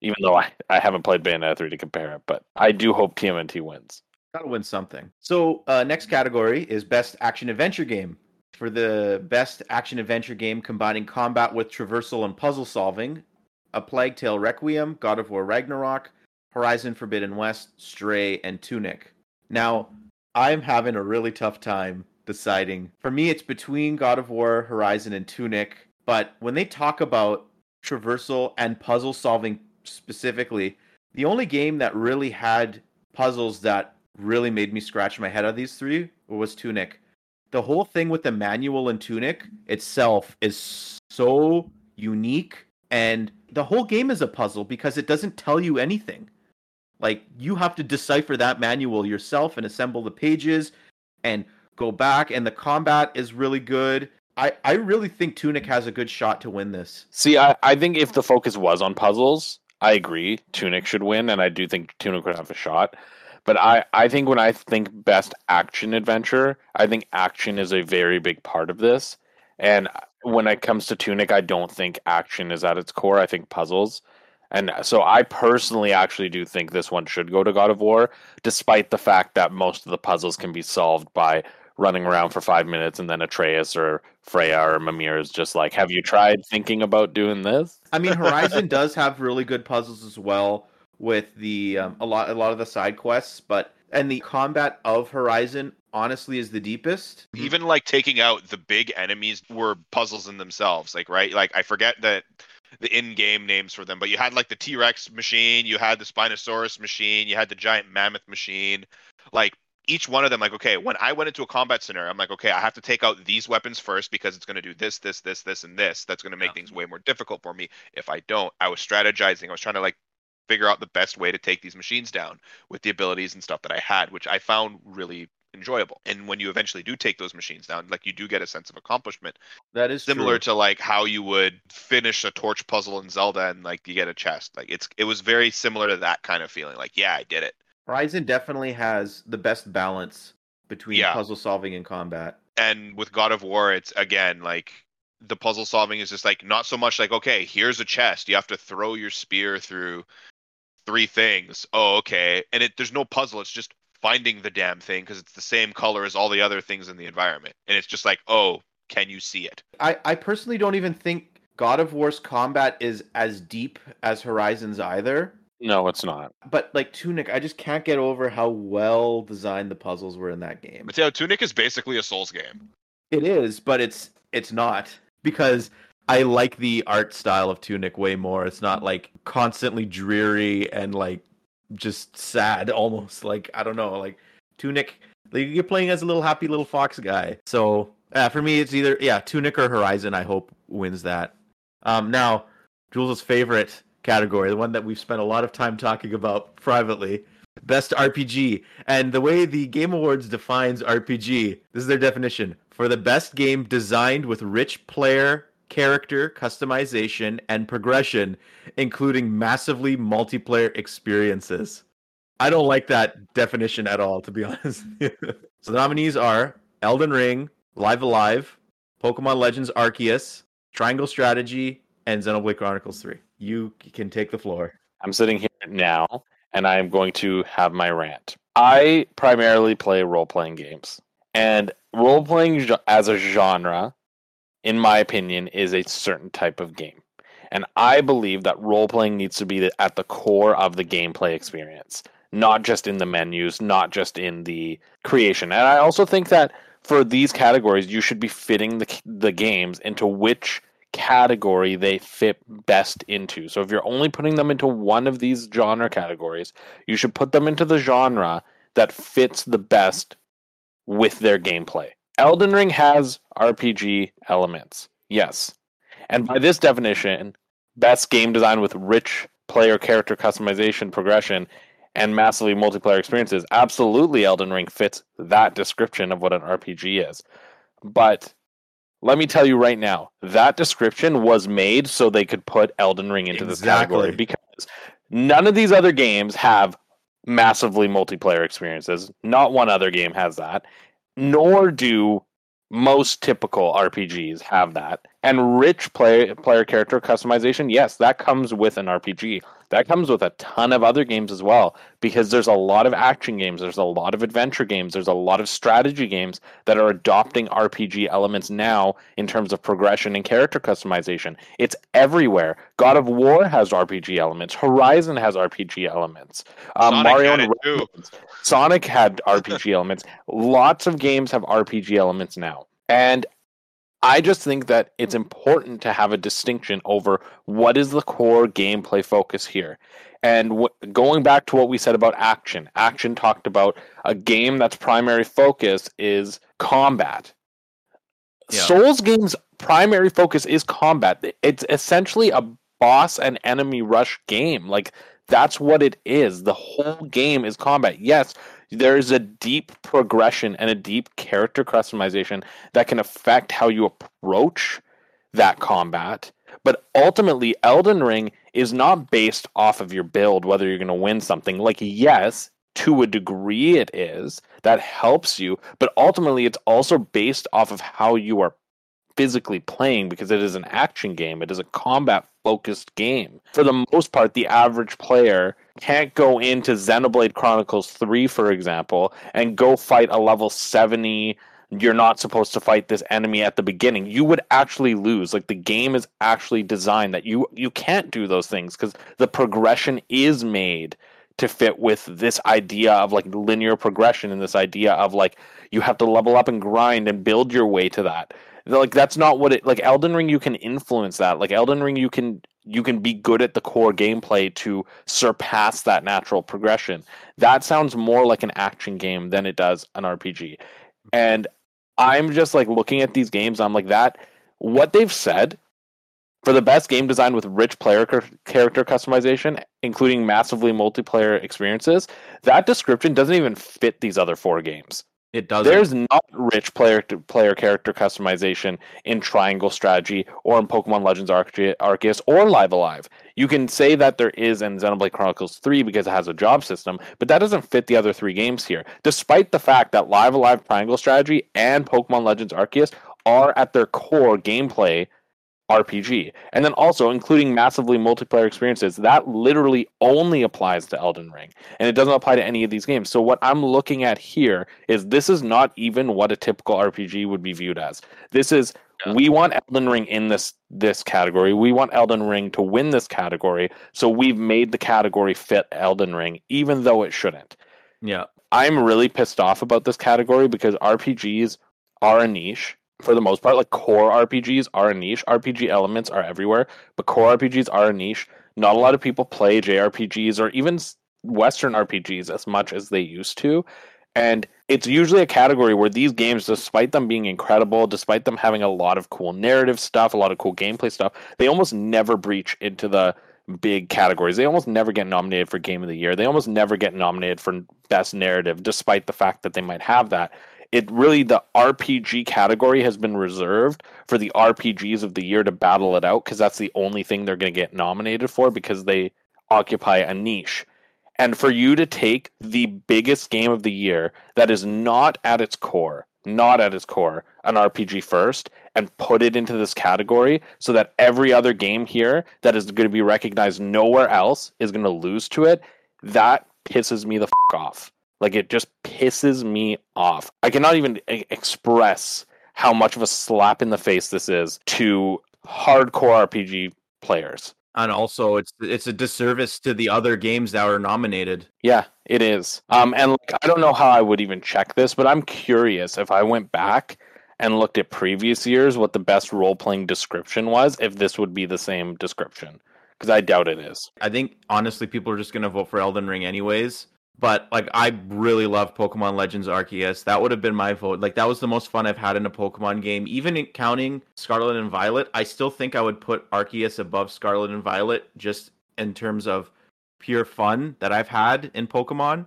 even though I, I haven't played Bayonetta three to compare it, but I do hope T M N T wins. Gotta win something. So, uh, next category is Best Action-Adventure Game. For the Best Action-Adventure Game combining combat with traversal and puzzle solving, A Plague Tale Requiem, God of War Ragnarok, Horizon Forbidden West, Stray, and Tunic. Now, I'm having a really tough time deciding. For me, it's between God of War, Horizon, and Tunic. But when they talk about traversal and puzzle solving specifically, the only game that really had puzzles that really made me scratch my head out of these three was Tunic. The whole thing with the manual in Tunic itself is so unique. And the whole game is a puzzle because it doesn't tell you anything. Like, you have to decipher that manual yourself and assemble the pages and go back, and the combat is really good. I, I really think Tunic has a good shot to win this. See, I, I think if the focus was on puzzles, I agree, Tunic should win, and I do think Tunic would have a shot. But I, I think when I think best action-adventure, I think action is a very big part of this. And when it comes to Tunic, I don't think action is at its core. I think puzzles. And so I personally actually do think this one should go to God of War, despite the fact that most of the puzzles can be solved by running around for five minutes and then Atreus or Freya or Mimir is just like, have you tried thinking about doing this? I mean, Horizon does have really good puzzles as well with the um, a lot a lot of the side quests, but and the combat of Horizon honestly is the deepest. Even like taking out the big enemies were puzzles in themselves, like, right? Like, I forget that the in-game names for them, but you had like the T-Rex machine, you had the Spinosaurus machine, you had the giant mammoth machine. Like, each one of them, like, okay, when I went into a combat scenario, I'm like, okay, I have to take out these weapons first because it's going to do this, this, this, this, and this. That's going to make yeah. things way more difficult for me. If I don't, I was strategizing. I was trying to like figure out the best way to take these machines down with the abilities and stuff that I had, which I found really enjoyable. And when you eventually do take those machines down, like, you do get a sense of accomplishment. That is similar true. To like how you would finish a torch puzzle in Zelda and like you get a chest. Like, it's it was very similar to that kind of feeling. Like, yeah, I did it. Horizon definitely has the best balance between yeah. puzzle solving and combat. And with God of War, it's again like the puzzle solving is just like not so much like, okay, here's a chest. You have to throw your spear through three things. Oh, okay. And it there's no puzzle. It's just finding the damn thing because it's the same color as all the other things in the environment. And it's just like, oh, can you see it? I, I personally don't even think God of War's combat is as deep as Horizon's either. No, it's not. But like Tunic, I just can't get over how well designed the puzzles were in that game. Mateo, Tunic is basically a Souls game. It is, but it's it's not, because I like the art style of Tunic way more. It's not like constantly dreary and like just sad, almost like, I don't know, like Tunic, like, you're playing as a little happy little fox guy. So uh, for me, it's either yeah, Tunic or Horizon. I hope wins that. Um, now, Jules' favorite category, the one that we've spent a lot of time talking about privately, best R P G. And the way the Game Awards defines R P G, this is their definition: for the best game designed with rich player, character, customization, and progression, including massively multiplayer experiences. I don't like that definition at all, to be honest. So the nominees are Elden Ring, Live Alive, Pokemon Legends Arceus, Triangle Strategy, and Xenoblade Chronicles three. You can take the floor. I'm sitting here now, and I am going to have my rant. I primarily play role-playing games, and role-playing as a genre, in my opinion, is a certain type of game. And I believe that role-playing needs to be at the core of the gameplay experience, not just in the menus, not just in the creation. And I also think that for these categories, you should be fitting the the games into which category they fit best into. So if you're only putting them into one of these genre categories, you should put them into the genre that fits the best with their gameplay. Elden Ring has R P G elements, yes. And by this definition, best game designed with rich player character customization, progression, and massively multiplayer experiences. Absolutely, Elden Ring fits that description of what an R P G is. But let me tell you right now, that description was made so they could put Elden Ring into this category, because none of these other games have massively multiplayer experiences. Not one other game has that. Nor do most typical R P Gs have that. And rich player player character customization, yes, that comes with an R P G. That comes with a ton of other games as well, because there's a lot of action games, there's a lot of adventure games, there's a lot of strategy games that are adopting R P G elements now in terms of progression and character customization. It's everywhere. God of War has R P G elements. Horizon has R P G elements. Um, Mario and Rabbids, Sonic had R P G elements. Lots of games have R P G elements now. And I just think that it's important to have a distinction over what is the core gameplay focus here. And wh- going back to what we said about action, action talked about a game that's primary focus is combat. Yeah. Souls games' primary focus is combat. It's essentially a boss and enemy rush game. Like, that's what it is. The whole game is combat. Yes, there is a deep progression and a deep character customization that can affect how you approach that combat. But ultimately, Elden Ring is not based off of your build, whether you're going to win something. Like, yes, to a degree it is. That helps you. But ultimately, it's also based off of how you are physically playing, because it is an action game. It is a combat-focused game. For the most part, the average player can't go into Xenoblade Chronicles three, for example, and go fight a level seventy. You're not supposed to fight this enemy at the beginning. You would actually lose. Like, the game is actually designed that you, you can't do those things, because the progression is made to fit with this idea of like linear progression and this idea of like you have to level up and grind and build your way to that. Like, that's not what it, like Elden Ring, you can influence that. Like Elden Ring, you can you can be good at the core gameplay to surpass that natural progression. That sounds more like an action game than it does an R P G. And I'm just like looking at these games, I'm like, that what they've said for the best game designed with rich player character customization, including massively multiplayer experiences, that description doesn't even fit these other four games. It doesn't. There's not rich player to player character customization in Triangle Strategy or in Pokemon Legends Arce- Arceus or Live Alive. You can say that there is in Xenoblade Chronicles three because it has a job system, but that doesn't fit the other three games here, despite the fact that Live Alive, Triangle Strategy, and Pokemon Legends Arceus are at their core gameplay R P G. And then also including massively multiplayer experiences. That literally only applies to Elden Ring, and it doesn't apply to any of these games. So what I'm looking at here is this is not even what a typical R P G would be viewed as. This is, yeah. we want Elden Ring in this this category. We want Elden Ring to win this category. So we've made the category fit Elden Ring, even though it shouldn't. Yeah. I'm really pissed off about this category because R P Gs are a niche. For the most part, like core R P Gs are a niche. R P G elements are everywhere, but core R P Gs are a niche. Not a lot of people play J R P Gs or even Western R P Gs as much as they used to. And it's usually a category where these games, despite them being incredible, despite them having a lot of cool narrative stuff, a lot of cool gameplay stuff, they almost never breach into the big categories. They almost never get nominated for Game of the Year. They almost never get nominated for Best Narrative, despite the fact that they might have that. It really, the R P G category has been reserved for the R P Gs of the year to battle it out, because that's the only thing they're going to get nominated for, because they occupy a niche. And for you to take the biggest game of the year that is not at its core, not at its core, an R P G first, and put it into this category so that every other game here that is going to be recognized nowhere else is going to lose to it, that pisses me the f*** off. Like, it just pisses me off. I cannot even e- express how much of a slap in the face this is to hardcore R P G players. And also, it's it's a disservice to the other games that are nominated. Yeah, it is. Um, and like, I don't know how I would even check this, but I'm curious if I went back and looked at previous years what the best role-playing description was, if this would be the same description. Because I doubt it is. I think, honestly, people are just going to vote for Elden Ring anyways. But, like, I really love Pokemon Legends Arceus. That would have been my vote. Like, that was the most fun I've had in a Pokemon game. Even in counting Scarlet and Violet, I still think I would put Arceus above Scarlet and Violet just in terms of pure fun that I've had in Pokemon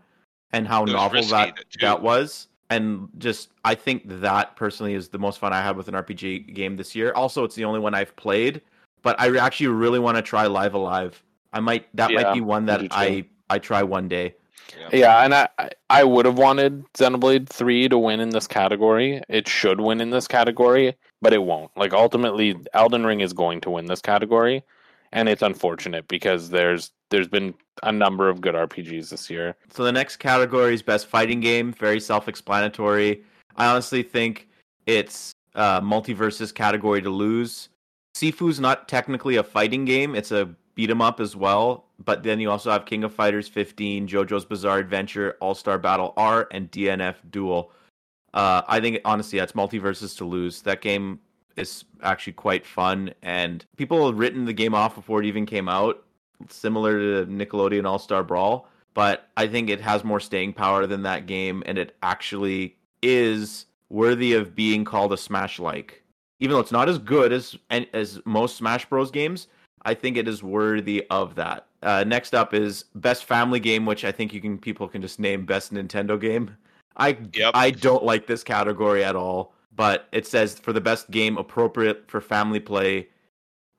and how novel that, that was. And just, I think that personally is the most fun I had with an R P G game this year. Also, it's the only one I've played. But I actually really want to try Live Alive. I might that yeah, might be one that I, I try one day. Yeah. yeah, and I I would have wanted Xenoblade three to win in this category. It should win in this category, but it won't. Like, ultimately, Elden Ring is going to win this category, and it's unfortunate because there's there's been a number of good R P Gs this year. So the next category is Best Fighting Game. Very self-explanatory. I honestly think it's a multiverses category to lose. Sifu's not technically a fighting game. It's a beat 'em up as well. But then you also have King of Fighters fifteen, JoJo's Bizarre Adventure, All-Star Battle R, and D N F Duel. Uh, I think, honestly, that's multiverses to lose. That game is actually quite fun, and people have written the game off before it even came out, similar to Nickelodeon All-Star Brawl, but I think it has more staying power than that game, and it actually is worthy of being called a Smash-like. Even though it's not as good as as most Smash Bros. Games, I think it is worthy of that. Uh, next up is Best Family Game, which I think you can people can just name Best Nintendo Game. I yep. I don't like this category at all, but it says for the best game appropriate for family play,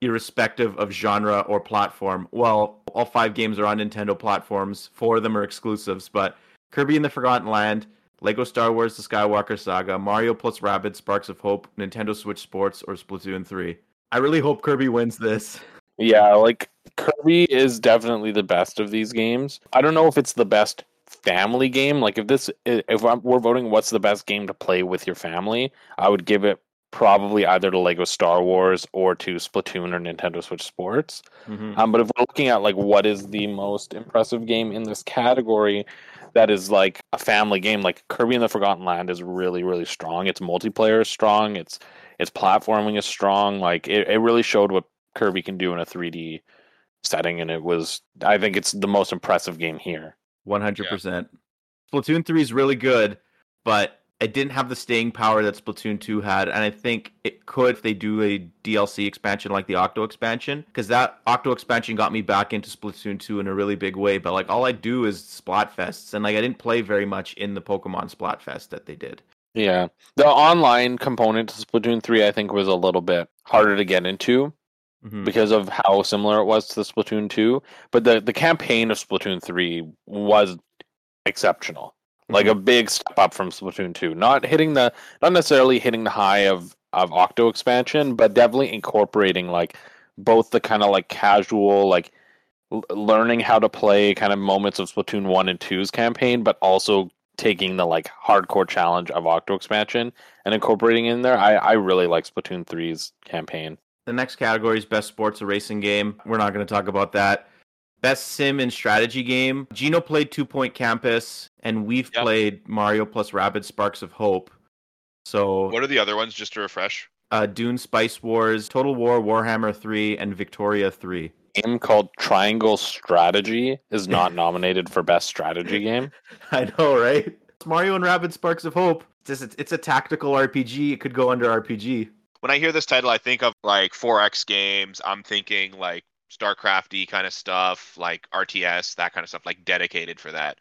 irrespective of genre or platform. Well, all five games are on Nintendo platforms. Four of them are exclusives, but Kirby and the Forgotten Land, Lego Star Wars The Skywalker Saga, Mario plus Rabbids Sparks of Hope, Nintendo Switch Sports, or Splatoon three. I really hope Kirby wins this. Yeah, like, Kirby is definitely the best of these games. I don't know if it's the best family game. Like, if this, if I'm, we're voting what's the best game to play with your family, I would give it probably either to Lego Star Wars or to Splatoon or Nintendo Switch Sports. Mm-hmm. Um, but if we're looking at, like, what is the most impressive game in this category that is, like, a family game, like, Kirby and the Forgotten Land is really, really strong. Its multiplayer is strong. Its, its platforming is strong. Like, it, it really showed what Kirby can do in a three D setting, and it was, I think it's the most impressive game here. one hundred percent. Yeah. Splatoon three is really good, but it didn't have the staying power that Splatoon two had, and I think it could if they do a D L C expansion like the Octo expansion, because that Octo expansion got me back into Splatoon two in a really big way, but like all I do is Splatfests, and like I didn't play very much in the Pokemon Splatfest that they did. Yeah. The online component to Splatoon three, I think, was a little bit harder to get into, mm-hmm. because of how similar it was to the Splatoon two. But the, the campaign of Splatoon three was exceptional. Mm-hmm. Like a big step up from Splatoon two. Not hitting the not necessarily hitting the high of of Octo expansion, but definitely incorporating like both the kind of like casual like l- learning how to play kind of moments of Splatoon one and two's campaign, but also taking the like hardcore challenge of Octo expansion and incorporating it in there. I, I really like Splatoon three's campaign. The next category is Best Sports or Racing Game. We're not going to talk about that. Best Sim and Strategy Game. Gino played Two Point Campus, and we've yep. played Mario plus Rabbids Sparks of Hope. So, what are the other ones, just to refresh? Uh, Dune Spice Wars, Total War, Warhammer three, and Victoria three. A game called Triangle Strategy is not nominated for Best Strategy Game. I know, right? It's Mario and Rabbids Sparks of Hope. It's, just, it's a tactical R P G. It could go under R P G. When I hear this title, I think of like four X games. I'm thinking like StarCraft-y kind of stuff, like R T S, that kind of stuff, like dedicated for that.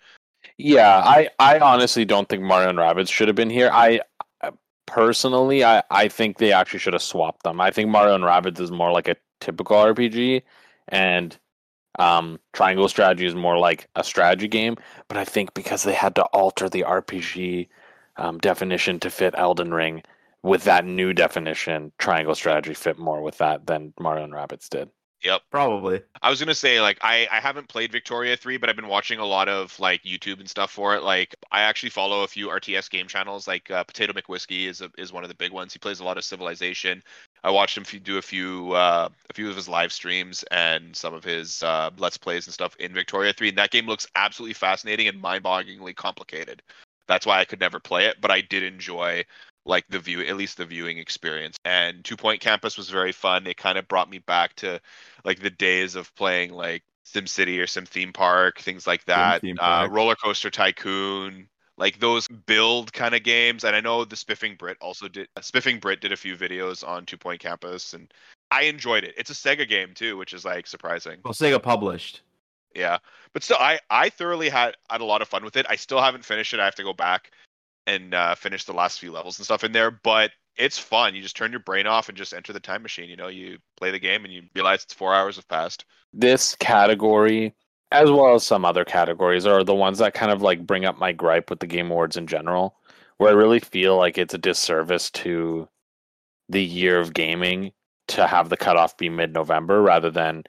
Yeah, I, I honestly don't think Mario and Rabbids should have been here. I personally, I, I think they actually should have swapped them. I think Mario and Rabbids is more like a typical R P G, and um, Triangle Strategy is more like a strategy game. But I think because they had to alter the R P G um, definition to fit Elden Ring, with that new definition, Triangle Strategy fit more with that than Mario and Rabbids did. Yep, probably. I was gonna say, like, I, I haven't played Victoria three, but I've been watching a lot of like YouTube and stuff for it. Like, I actually follow a few R T S game channels. Like, uh, Potato McWhiskey is a, is one of the big ones. He plays a lot of Civilization. I watched him do a few uh, a few of his live streams and some of his uh, Let's Plays and stuff in Victoria three. And that game looks absolutely fascinating and mind-bogglingly complicated. That's why I could never play it, but I did enjoy like the view, at least the viewing experience. And Two Point Campus was very fun. It kind of brought me back to like the days of playing like SimCity or Sim Theme Park, things like that. Uh, Roller Coaster Tycoon, like those build kind of games. And I know the Spiffing Brit also did. Uh, Spiffing Brit did a few videos on Two Point Campus, and I enjoyed it. It's a Sega game too, which is like surprising. Well, Sega published. Yeah, but still, I I thoroughly had had a lot of fun with it. I still haven't finished it. I have to go back and uh, finish the last few levels and stuff in there, but it's fun. You just turn your brain off and just enter the time machine. You know, you play the game and you realize it's four hours have passed. This category, as well as some other categories, are the ones that kind of like bring up my gripe with the Game Awards in general, where I really feel like it's a disservice to the year of gaming to have the cutoff be mid-November rather than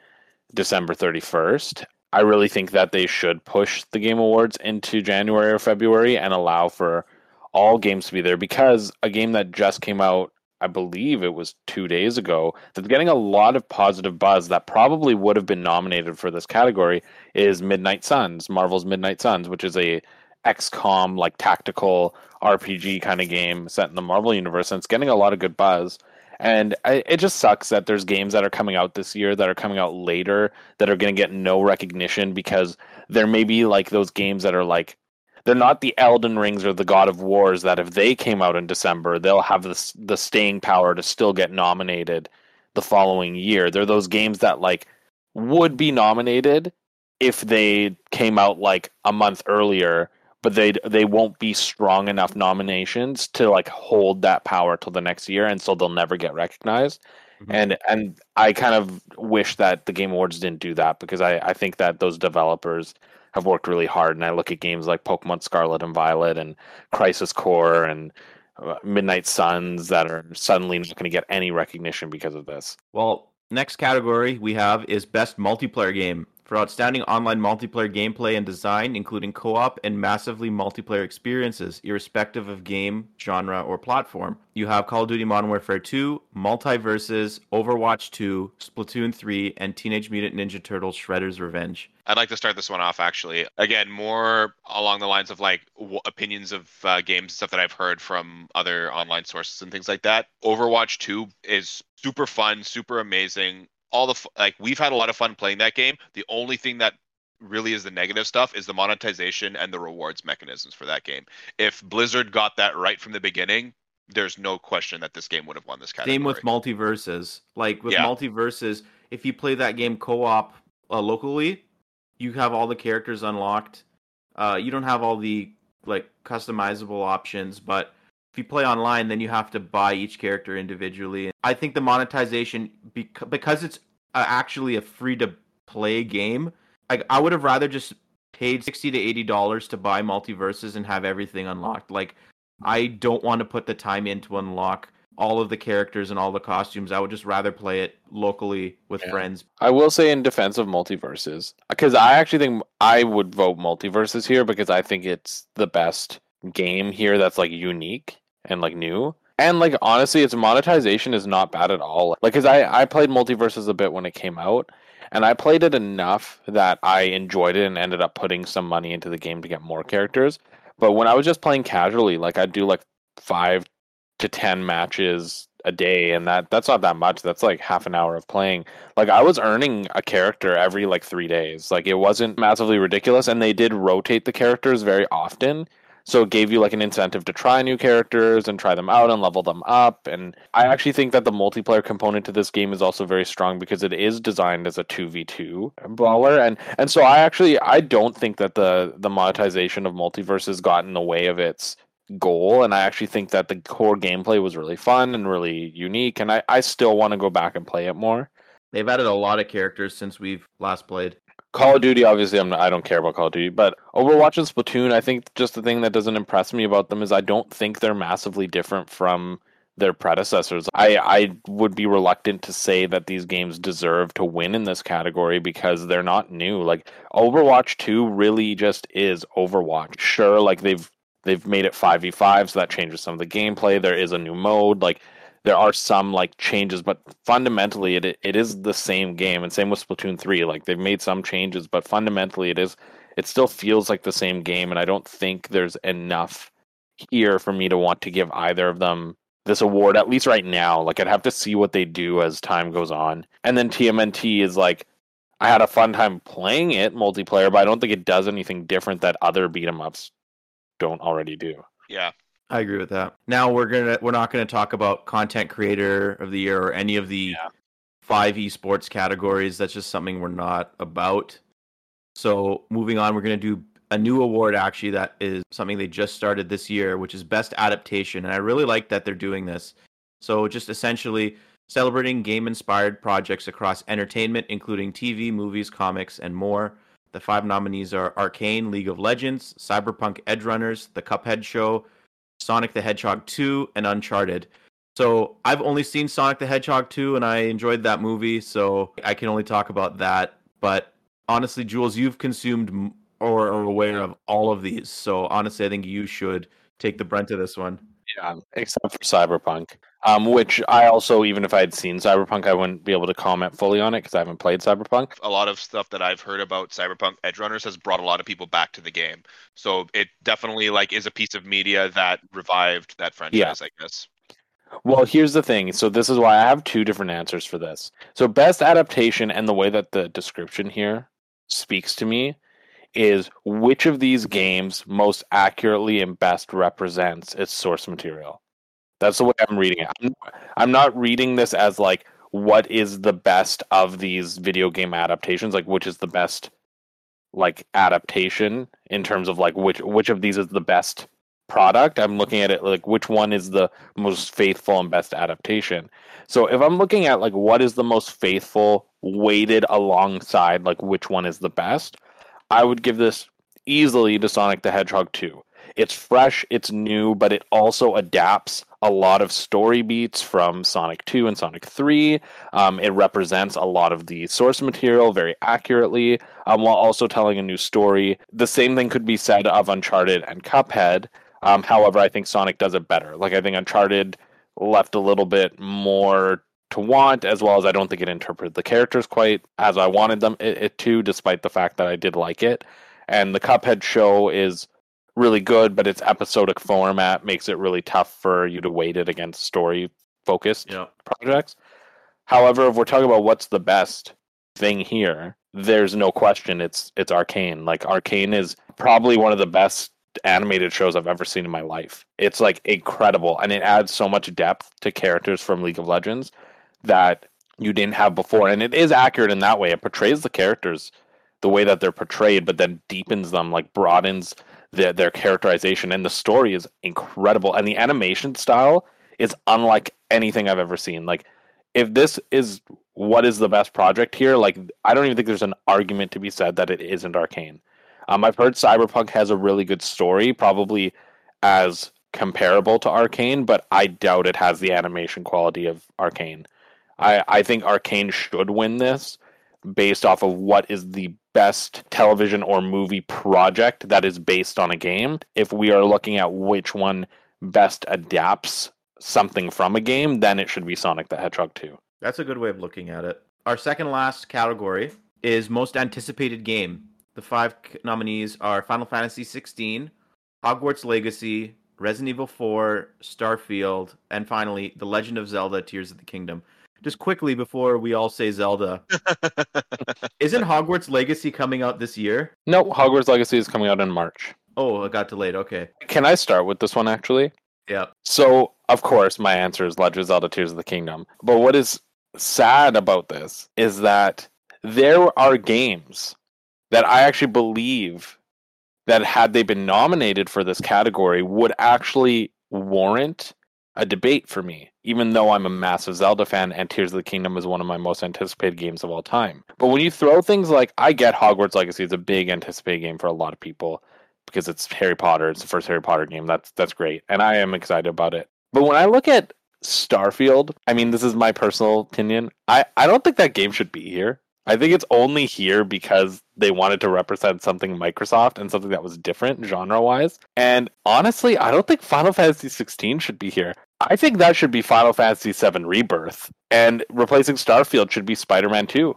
December thirty-first. I really think that they should push the Game Awards into January or February and allow for all games to be there, because a game that just came out, I believe it was two days ago, that's getting a lot of positive buzz that probably would have been nominated for this category is Midnight Suns, Marvel's Midnight Suns, which is a X COM like tactical R P G kind of game set in the Marvel universe, and it's getting a lot of good buzz. And I, it just sucks that there's games that are coming out this year that are coming out later that are going to get no recognition, because there may be like those games that are like, they're not the Elden Rings or the God of Wars that if they came out in December, they'll have the, the staying power to still get nominated the following year. They're those games that like would be nominated if they came out like a month earlier, but they they won't be strong enough nominations to like hold that power till the next year, and so they'll never get recognized. Mm-hmm. And and I kind of wish that the Game Awards didn't do that, because I, I think that those developers have worked really hard, and I look at games like Pokemon Scarlet and Violet and Crisis Core and uh, Midnight Suns that are suddenly not going to get any recognition because of this. Well, next category we have is Best Multiplayer Game for outstanding online multiplayer gameplay and design, including co-op and massively multiplayer experiences, irrespective of game, genre, or platform. You have Call of Duty Modern Warfare two, Multiverses, Overwatch two, Splatoon three, and Teenage Mutant Ninja Turtles Shredder's Revenge. I'd like to start this one off, actually. Again, more along the lines of like w- opinions of uh, games and stuff that I've heard from other online sources and things like that. Overwatch two is super fun, super amazing. All the like we've had a lot of fun playing that game. The only thing that really is the negative stuff is the monetization and the rewards mechanisms for that game. If Blizzard got that right from the beginning, there's no question that this game would have won this category. Same with Multiverses. Like with yeah. Multiverses, if you play that game co-op uh, locally, you have all the characters unlocked. Uh, you don't have all the like customizable options, but if you play online, then you have to buy each character individually. I think the monetization, because it's actually a free-to-play game, like I would have rather just paid sixty dollars to eighty dollars to buy Multiverses and have everything unlocked. Like, I don't want to put the time in to unlock all of the characters and all the costumes. I would just rather play it locally with yeah. friends. I will say, in defense of multiverses, because I actually think I would vote multiverses here, because I think it's the best game here that's like unique and like new. And like, honestly, its monetization is not bad at all. Like, because I, I played multiverses a bit when it came out, and I played it enough that I enjoyed it and ended up putting some money into the game to get more characters. But when I was just playing casually, like, I'd do like five to ten matches a day, and that that's not that much. That's like half an hour of playing. Like, I was earning a character every like three days. Like, it wasn't massively ridiculous, and they did rotate the characters very often. So it gave you like an incentive to try new characters and try them out and level them up. And I actually think that the multiplayer component to this game is also very strong, because it is designed as a two v two brawler. And and so I actually, I don't think that the, the monetization of multiverses got in the way of its goal. And I actually think that the core gameplay was really fun and really unique. And I, I still want to go back and play it more. They've added a lot of characters since we've last played. Call of Duty, obviously, I'm not, I don't care about Call of Duty, but Overwatch and Splatoon, I think just the thing that doesn't impress me about them is I don't think they're massively different from their predecessors. I, I would be reluctant to say that these games deserve to win in this category, because they're not new. Like, Overwatch two really just is Overwatch. Sure, like, they've they've made it five v five, so that changes some of the gameplay. There is a new mode, like... There are some like changes, but fundamentally it it is the same game. And same with Splatoon three. Like, they've made some changes, but fundamentally it is it still feels like the same game. And I don't think there's enough here for me to want to give either of them this award, at least right now. Like, I'd have to see what they do as time goes on. And then T M N T is like, I had a fun time playing it multiplayer, but I don't think it does anything different that other beat 'em ups don't already do. Yeah. I agree with that. Now we're gonna we're not gonna talk about content creator of the year or any of the yeah. five esports categories. That's just something we're not about. So moving on, we're gonna do a new award actually that is something they just started this year, which is best adaptation. And I really like that they're doing this. So just essentially celebrating game-inspired projects across entertainment, including T V, movies, comics, and more. The five nominees are Arcane, League of Legends, Cyberpunk Edgerunners, The Cuphead Show, Sonic the Hedgehog two, and Uncharted. So I've only seen Sonic the Hedgehog two, and I enjoyed that movie, so I can only talk about that. But honestly, Jules, you've consumed or are aware of all of these, so honestly, I think you should take the brunt of this one. Yeah, except for Cyberpunk, um, which I also, even if I had seen Cyberpunk, I wouldn't be able to comment fully on it because I haven't played Cyberpunk. A lot of stuff that I've heard about Cyberpunk Edgerunners has brought a lot of people back to the game. So it definitely like is a piece of media that revived that franchise, yeah. I guess. Well, here's the thing. So this is why I have two different answers for this. So best adaptation, and the way that the description here speaks to me, is which of these games most accurately and best represents its source material. That's the way I'm reading it. I'm not, I'm not reading this as like, what is the best of these video game adaptations? Like, which is the best like adaptation in terms of like which which of these is the best product? I'm looking at it like, which one is the most faithful and best adaptation? So if I'm looking at like, what is the most faithful weighted alongside like which one is the best, I would give this easily to Sonic the Hedgehog two. It's fresh, it's new, but it also adapts a lot of story beats from Sonic two and Sonic three. Um, it represents a lot of the source material very accurately, um, while also telling a new story. The same thing could be said of Uncharted and Cuphead. Um, however, I think Sonic does it better. Like, I think Uncharted left a little bit more to want, as well as I don't think it interpreted the characters quite as I wanted them it, it to, despite the fact that I did like it. And the Cuphead show is really good, but its episodic format makes it really tough for you to weight it against story focused yeah. projects. However, if we're talking about what's the best thing here, there's no question it's it's Arcane. Like, Arcane is probably one of the best animated shows I've ever seen in my life. It's like incredible, and it adds so much depth to characters from League of Legends that you didn't have before. And it is accurate in that way. It portrays the characters the way that they're portrayed, but then deepens them, like broadens the, their characterization. And the story is incredible. And the animation style is unlike anything I've ever seen. Like, if this is what is the best project here, like, I don't even think there's an argument to be said that it isn't Arcane. Um, I've heard Cyberpunk has a really good story, probably as comparable to Arcane, but I doubt it has the animation quality of Arcane. I, I think Arcane should win this based off of what is the best television or movie project that is based on a game. If we are looking at which one best adapts something from a game, then it should be Sonic the Hedgehog two. That's a good way of looking at it. Our second last category is Most Anticipated Game. The five nominees are Final Fantasy sixteen, Hogwarts Legacy, Resident Evil four, Starfield, and finally, The Legend of Zelda: Tears of the Kingdom. Just quickly before we all say Zelda, isn't Hogwarts Legacy coming out this year? No, Hogwarts Legacy is coming out in March. Oh, it got delayed. Okay. Can I start with this one, actually? Yeah. So, of course, my answer is Legend of Zelda: Tears of the Kingdom. But what is sad about this is that there are games that I actually believe that had they been nominated for this category would actually warrant a debate for me, even though I'm a massive Zelda fan and Tears of the Kingdom is one of my most anticipated games of all time. But when you throw things like, I get Hogwarts Legacy is a big anticipated game for a lot of people because it's Harry Potter, it's the first Harry Potter game, that's that's great, and I am excited about it. But when I look at Starfield, I mean, this is my personal opinion, I, I don't think that game should be here. I think it's only here because they wanted to represent something Microsoft and something that was different genre-wise. And honestly, I don't think Final Fantasy sixteen should be here. I think that should be Final Fantasy seven Rebirth. And replacing Starfield should be Spider-Man two.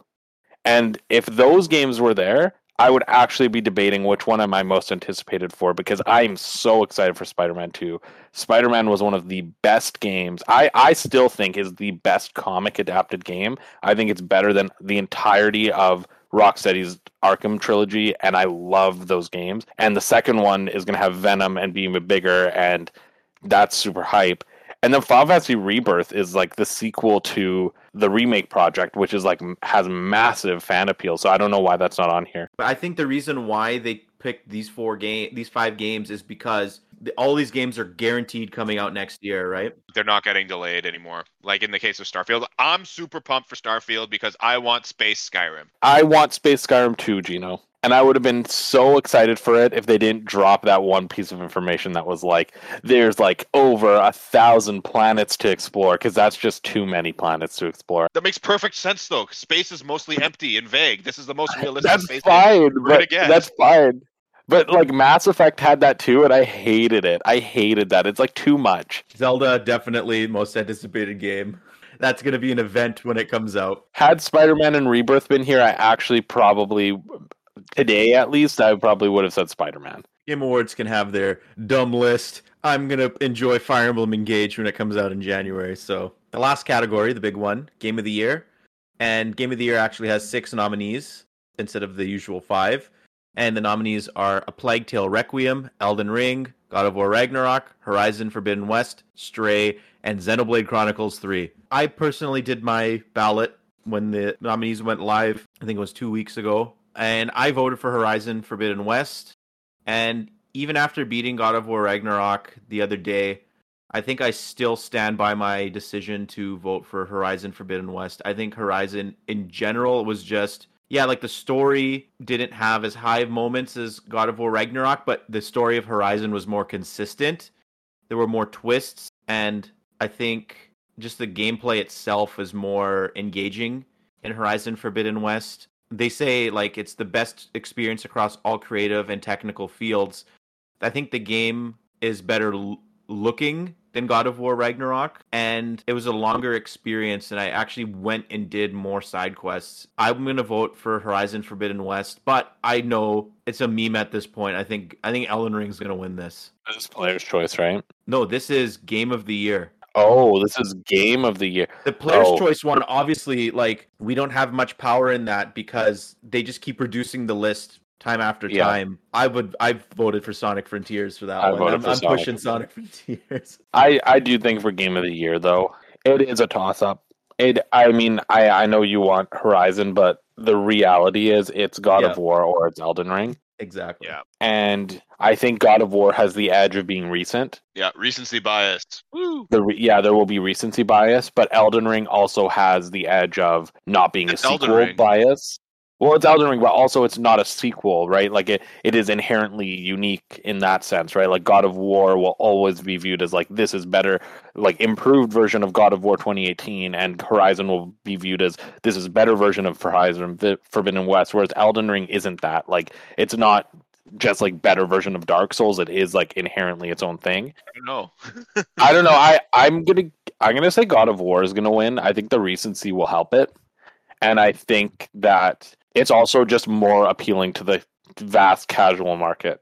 And if those games were there, I would actually be debating which one am I most anticipated for, because I'm so excited for Spider-Man two. Spider-Man was one of the best games. I, I still think is the best comic-adapted game. I think it's better than the entirety of Rocksteady's Arkham trilogy, and I love those games. And the second one is going to have Venom and be bigger, and that's super hype. And then Final Fantasy Rebirth is like the sequel to the remake project, which is like has massive fan appeal. So I don't know why that's not on here. But I think the reason why they picked these four game, these five games, is because all these games are guaranteed coming out next year, right? They're not getting delayed anymore. Like in the case of Starfield, I'm super pumped for Starfield because I want Space Skyrim. I want Space Skyrim too, Gino. And I would have been so excited for it if they didn't drop that one piece of information that was like, there's like over a thousand planets to explore, because that's just too many planets to explore. That makes perfect sense, though. Space is mostly empty and vague. This is the most realistic that's space fine, we're gonna get. That's fine. But like Mass Effect had that too, and I hated it. I hated that. It's like too much. Zelda, definitely most anticipated game. That's going to be an event when it comes out. Had Spider-Man and Rebirth been here, I actually probably... Today, at least, I probably would have said Spider-Man. Game Awards can have their dumb list. I'm going to enjoy Fire Emblem Engage when it comes out in January. So the last category, the big one, Game of the Year. And Game of the Year actually has six nominees instead of the usual five. And the nominees are A Plague Tale Requiem, Elden Ring, God of War Ragnarok, Horizon Forbidden West, Stray, and Xenoblade Chronicles three. I personally did my ballot when the nominees went live. I think it was two weeks ago. And I voted for Horizon Forbidden West. And even after beating God of War Ragnarok the other day, I think I still stand by my decision to vote for Horizon Forbidden West. I think Horizon in general was just, yeah, like the story didn't have as high of moments as God of War Ragnarok, but the story of Horizon was more consistent. There were more twists. And I think just the gameplay itself is more engaging in Horizon Forbidden West. They say, like, it's the best experience across all creative and technical fields. I think the game is better l- looking than God of War Ragnarok, and it was a longer experience, and I actually went and did more side quests. I'm going to vote for Horizon Forbidden West, but I know it's a meme at this point. I think I think Elden Ring's going to win this. This is player's choice, right? No, this is Game of the Year. Oh, this is Game of the Year. The Player's oh. Choice one, obviously, like, we don't have much power in that because they just keep reducing the list time after yeah. time. I would, I've voted for Sonic Frontiers for that I one. I'm, for I'm Sonic. pushing Sonic Frontiers. I, I do think for Game of the Year, though, it is a toss-up. It, I mean, I, I know you want Horizon, but the reality is it's God yeah. of War or it's Elden Ring. Exactly. Yeah. And I think God of War has the edge of being recent. Yeah, recency bias. Woo. The re- yeah, there will be recency bias, but Elden Ring also has the edge of not being it's a sequel bias. Well, it's Elden Ring, but also it's not a sequel, right? Like, it, it is inherently unique in that sense, right? Like, God of War will always be viewed as, like, this is better, like, improved version of God of War twenty eighteen, and Horizon will be viewed as, this is a better version of Horizon Forbidden West, whereas Elden Ring isn't that. Like, it's not just, like, better version of Dark Souls. It is, like, inherently its own thing. I don't know. I don't know. I, I'm gonna, I'm gonna say God of War is gonna win. I think the recency will help it. And I think that it's also just more appealing to the vast casual market.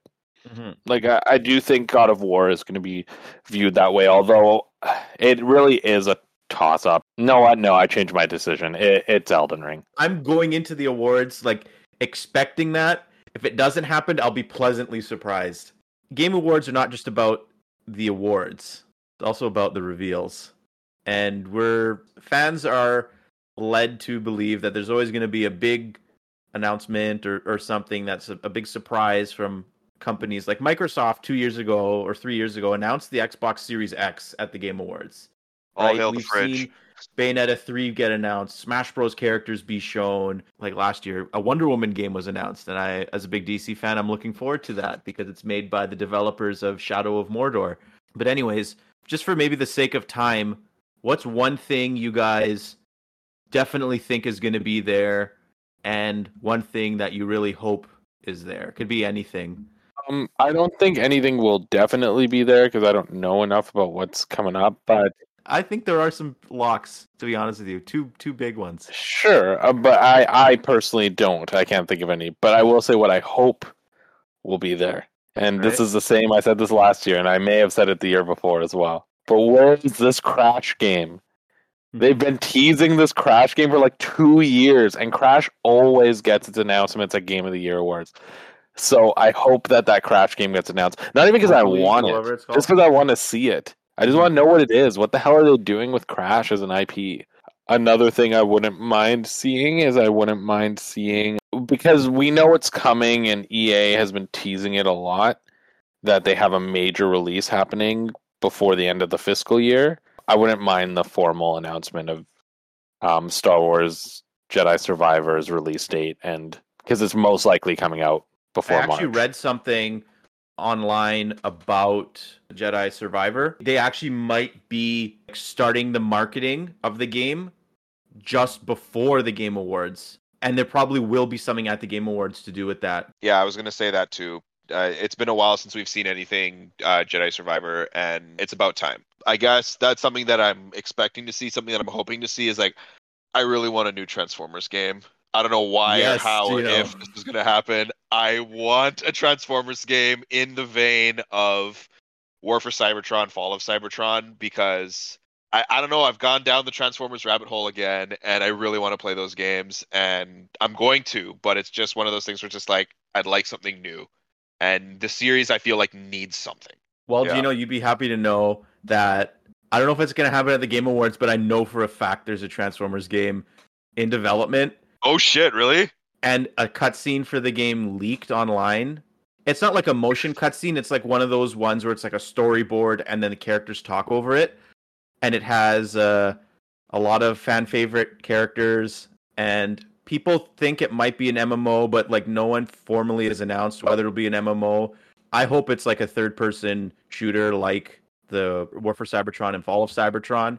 Mm-hmm. Like, I, I do think God of War is going to be viewed that way, although it really is a toss-up. No, I, no, I changed my decision. It, it's Elden Ring. I'm going into the awards, like, expecting that. If it doesn't happen, I'll be pleasantly surprised. Game Awards are not just about the awards. It's also about the reveals. And we're... Fans are led to believe that there's always going to be a big announcement or, or something that's a, a big surprise from companies like Microsoft two years ago or three years ago announced the Xbox Series X at the Game Awards. All right? hail We've the fridge. Seen Bayonetta three get announced, Smash Bros. Characters be shown. Like last year, a Wonder Woman game was announced, and I, as a big D C fan, I'm looking forward to that because it's made by the developers of Shadow of Mordor. But anyways, just for maybe the sake of time, what's one thing you guys definitely think is going to be there, and one thing that you really hope is there? Could be anything. Um, I don't think anything will definitely be there because I don't know enough about what's coming up, but I think there are some locks, to be honest with you. Two two big ones. Sure, uh, but I, I personally don't. I can't think of any, but I will say what I hope will be there. And right. This is the same. I said this last year, and I may have said it the year before as well. But where is this Crash game? They've been teasing this Crash game for like two years, and Crash always gets its announcements at Game of the Year awards. So I hope that that Crash game gets announced. Not even because I want it, just because I want to see it. I just want to know what it is. What the hell are they doing with Crash as an I P? Another thing I wouldn't mind seeing is I wouldn't mind seeing, because we know it's coming, and E A has been teasing it a lot, that they have a major release happening before the end of the fiscal year. I wouldn't mind the formal announcement of um, Star Wars Jedi Survivor's release date, and because it's most likely coming out before March. I actually March. read something online about Jedi Survivor. They actually might be starting the marketing of the game just before the Game Awards, and there probably will be something at the Game Awards to do with that. Yeah, I was going to say that too. Uh, it's been a while since we've seen anything uh, Jedi Survivor, and it's about time. I guess that's something that I'm expecting to see. Something that I'm hoping to see is, like, I really want a new Transformers game. I don't know why yes, or how Gino. or if this is going to happen. I want a Transformers game in the vein of War for Cybertron, Fall of Cybertron, because I, I don't know. I've gone down the Transformers rabbit hole again, and I really want to play those games, and I'm going to, but it's just one of those things where it's just like, I'd like something new. And the series, I feel like, needs something. Well, yeah. Gino, you'd be happy to know that I don't know if it's going to happen at the Game Awards, but I know for a fact there's a Transformers game in development. Oh, shit, really? And a cutscene for the game leaked online. It's not like a motion cutscene. It's like one of those ones where it's like a storyboard and then the characters talk over it. And it has uh, a lot of fan favorite characters. And people think it might be an M M O, but like no one formally has announced whether it'll be an M M O. I hope it's like a third person shooter like the War for Cybertron and Fall of Cybertron,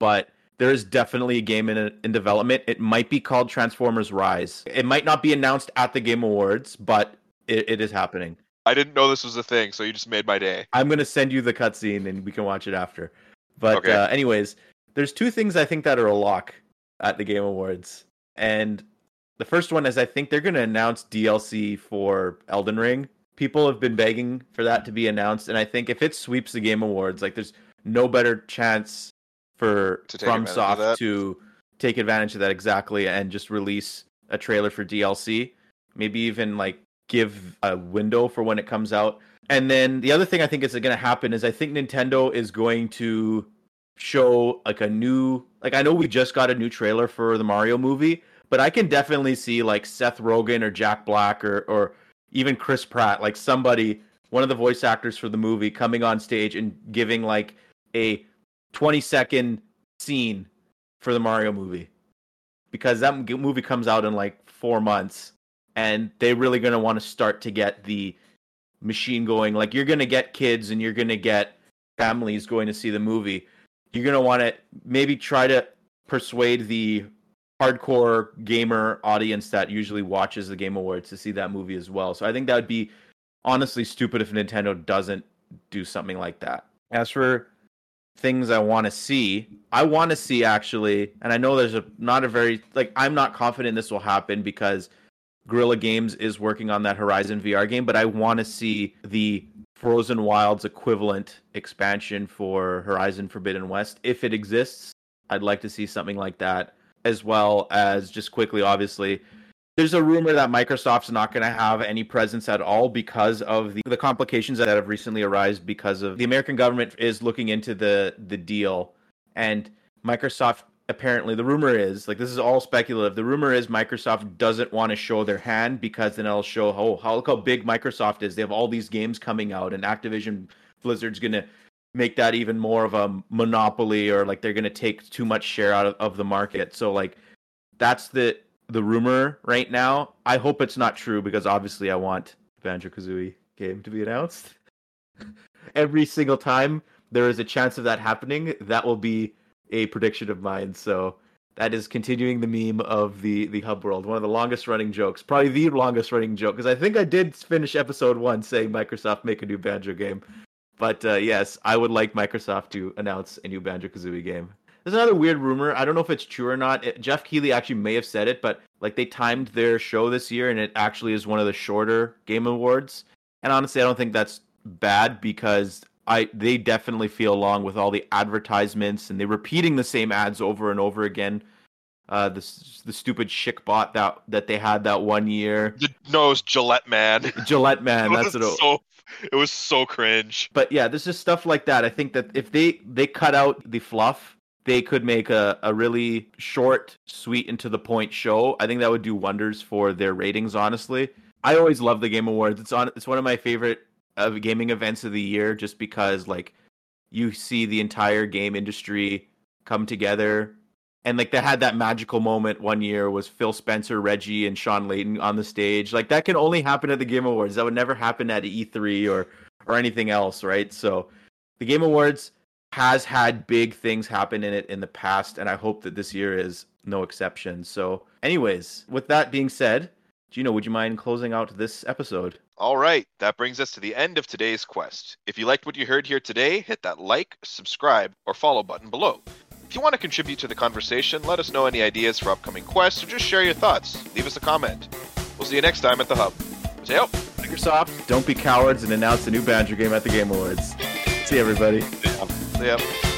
but there is definitely a game in in development. It might be called Transformers Rise. It might not be announced at the Game Awards, but it, it is happening. I didn't know this was a thing, so you just made my day. I'm going to send you the cutscene and we can watch it after. But okay. uh, anyways, there's two things I think that are a lock at the Game Awards. And the first one is I think they're going to announce D L C for Elden Ring. People have been begging for that to be announced, and I think if it sweeps the Game Awards, like there's no better chance for FromSoft to take advantage of that exactly and just release a trailer for D L C. Maybe even like give a window for when it comes out. And then the other thing I think is going to happen is I think Nintendo is going to show like a new, like I know we just got a new trailer for the Mario movie, but I can definitely see like Seth Rogen or Jack Black or or. Even Chris Pratt, like somebody, one of the voice actors for the movie, coming on stage and giving like a twenty second scene for the Mario movie. because that movie comes out in like four months, and they're really going to want to start to get the machine going. Like, you're going to get kids and you're going to get families going to see the movie. You're going to want to maybe try to persuade the hardcore gamer audience that usually watches the Game Awards to see that movie as well. So I think that would be honestly stupid if Nintendo doesn't do something like that. As for things I want to see, I want to see actually, and I know there's a not a very, like, I'm not confident this will happen because Guerrilla Games is working on that Horizon V R game, but I want to see the Frozen Wilds equivalent expansion for Horizon Forbidden West. If it exists, I'd like to see something like that, as well as just quickly, obviously, there's a rumor that Microsoft's not going to have any presence at all because of the, the complications that have recently arisen because of the American government is looking into the, the deal. And Microsoft, apparently, the rumor is, like, this is all speculative, the rumor is Microsoft doesn't want to show their hand because then it'll show, oh, how, look how big Microsoft is. They have all these games coming out, and Activision Blizzard's going to make that even more of a monopoly, or, like, they're going to take too much share out of, of the market. So, like, that's the... the rumor right now. I hope it's not true because obviously I want the Banjo-Kazooie game to be announced. Every single time there is a chance of that happening, that will be a prediction of mine. So that is continuing the meme of the, the Hub World, one of the longest running jokes, probably the longest running joke, because I think I did finish episode one saying Microsoft make a new Banjo game. But uh, yes, I would like Microsoft to announce a new Banjo-Kazooie game. There's another weird rumor. I don't know if it's true or not. It, Jeff Keighley actually may have said it, but like they timed their show this year, and it actually is one of the shorter Game Awards. And honestly, I don't think that's bad because I they definitely feel long with all the advertisements, and they're repeating the same ads over and over again. Uh, the the stupid Schick bot that that they had that one year. No, it was Gillette Man. Gillette Man. It that's what it was. So, it was so cringe. But yeah, there's just stuff like that. I think that if they they cut out the fluff, they could make a, a really short, sweet, and to-the-point show. I think that would do wonders for their ratings, honestly. I always love the Game Awards. It's on. It's one of my favorite uh, gaming events of the year just because, like, you see the entire game industry come together. And, like, they had that magical moment one year was Phil Spencer, Reggie, and Sean Layden on the stage. Like, that can only happen at the Game Awards. That would never happen at E three or or anything else, right? So the Game Awards has had big things happen in it in the past, and I hope that this year is no exception. So anyways, with that being said, Gino, would you mind closing out this episode? All right, that brings us to the end of today's quest. If you liked what you heard here today, hit that like, subscribe, or follow button below. If you want to contribute to the conversation, let us know any ideas for upcoming quests, or just share your thoughts. Leave us a comment. We'll see you next time at The Hub. Mateo. Microsoft, don't be cowards and announce a new Badger game at the Game Awards. See everybody. Yeah. Yep.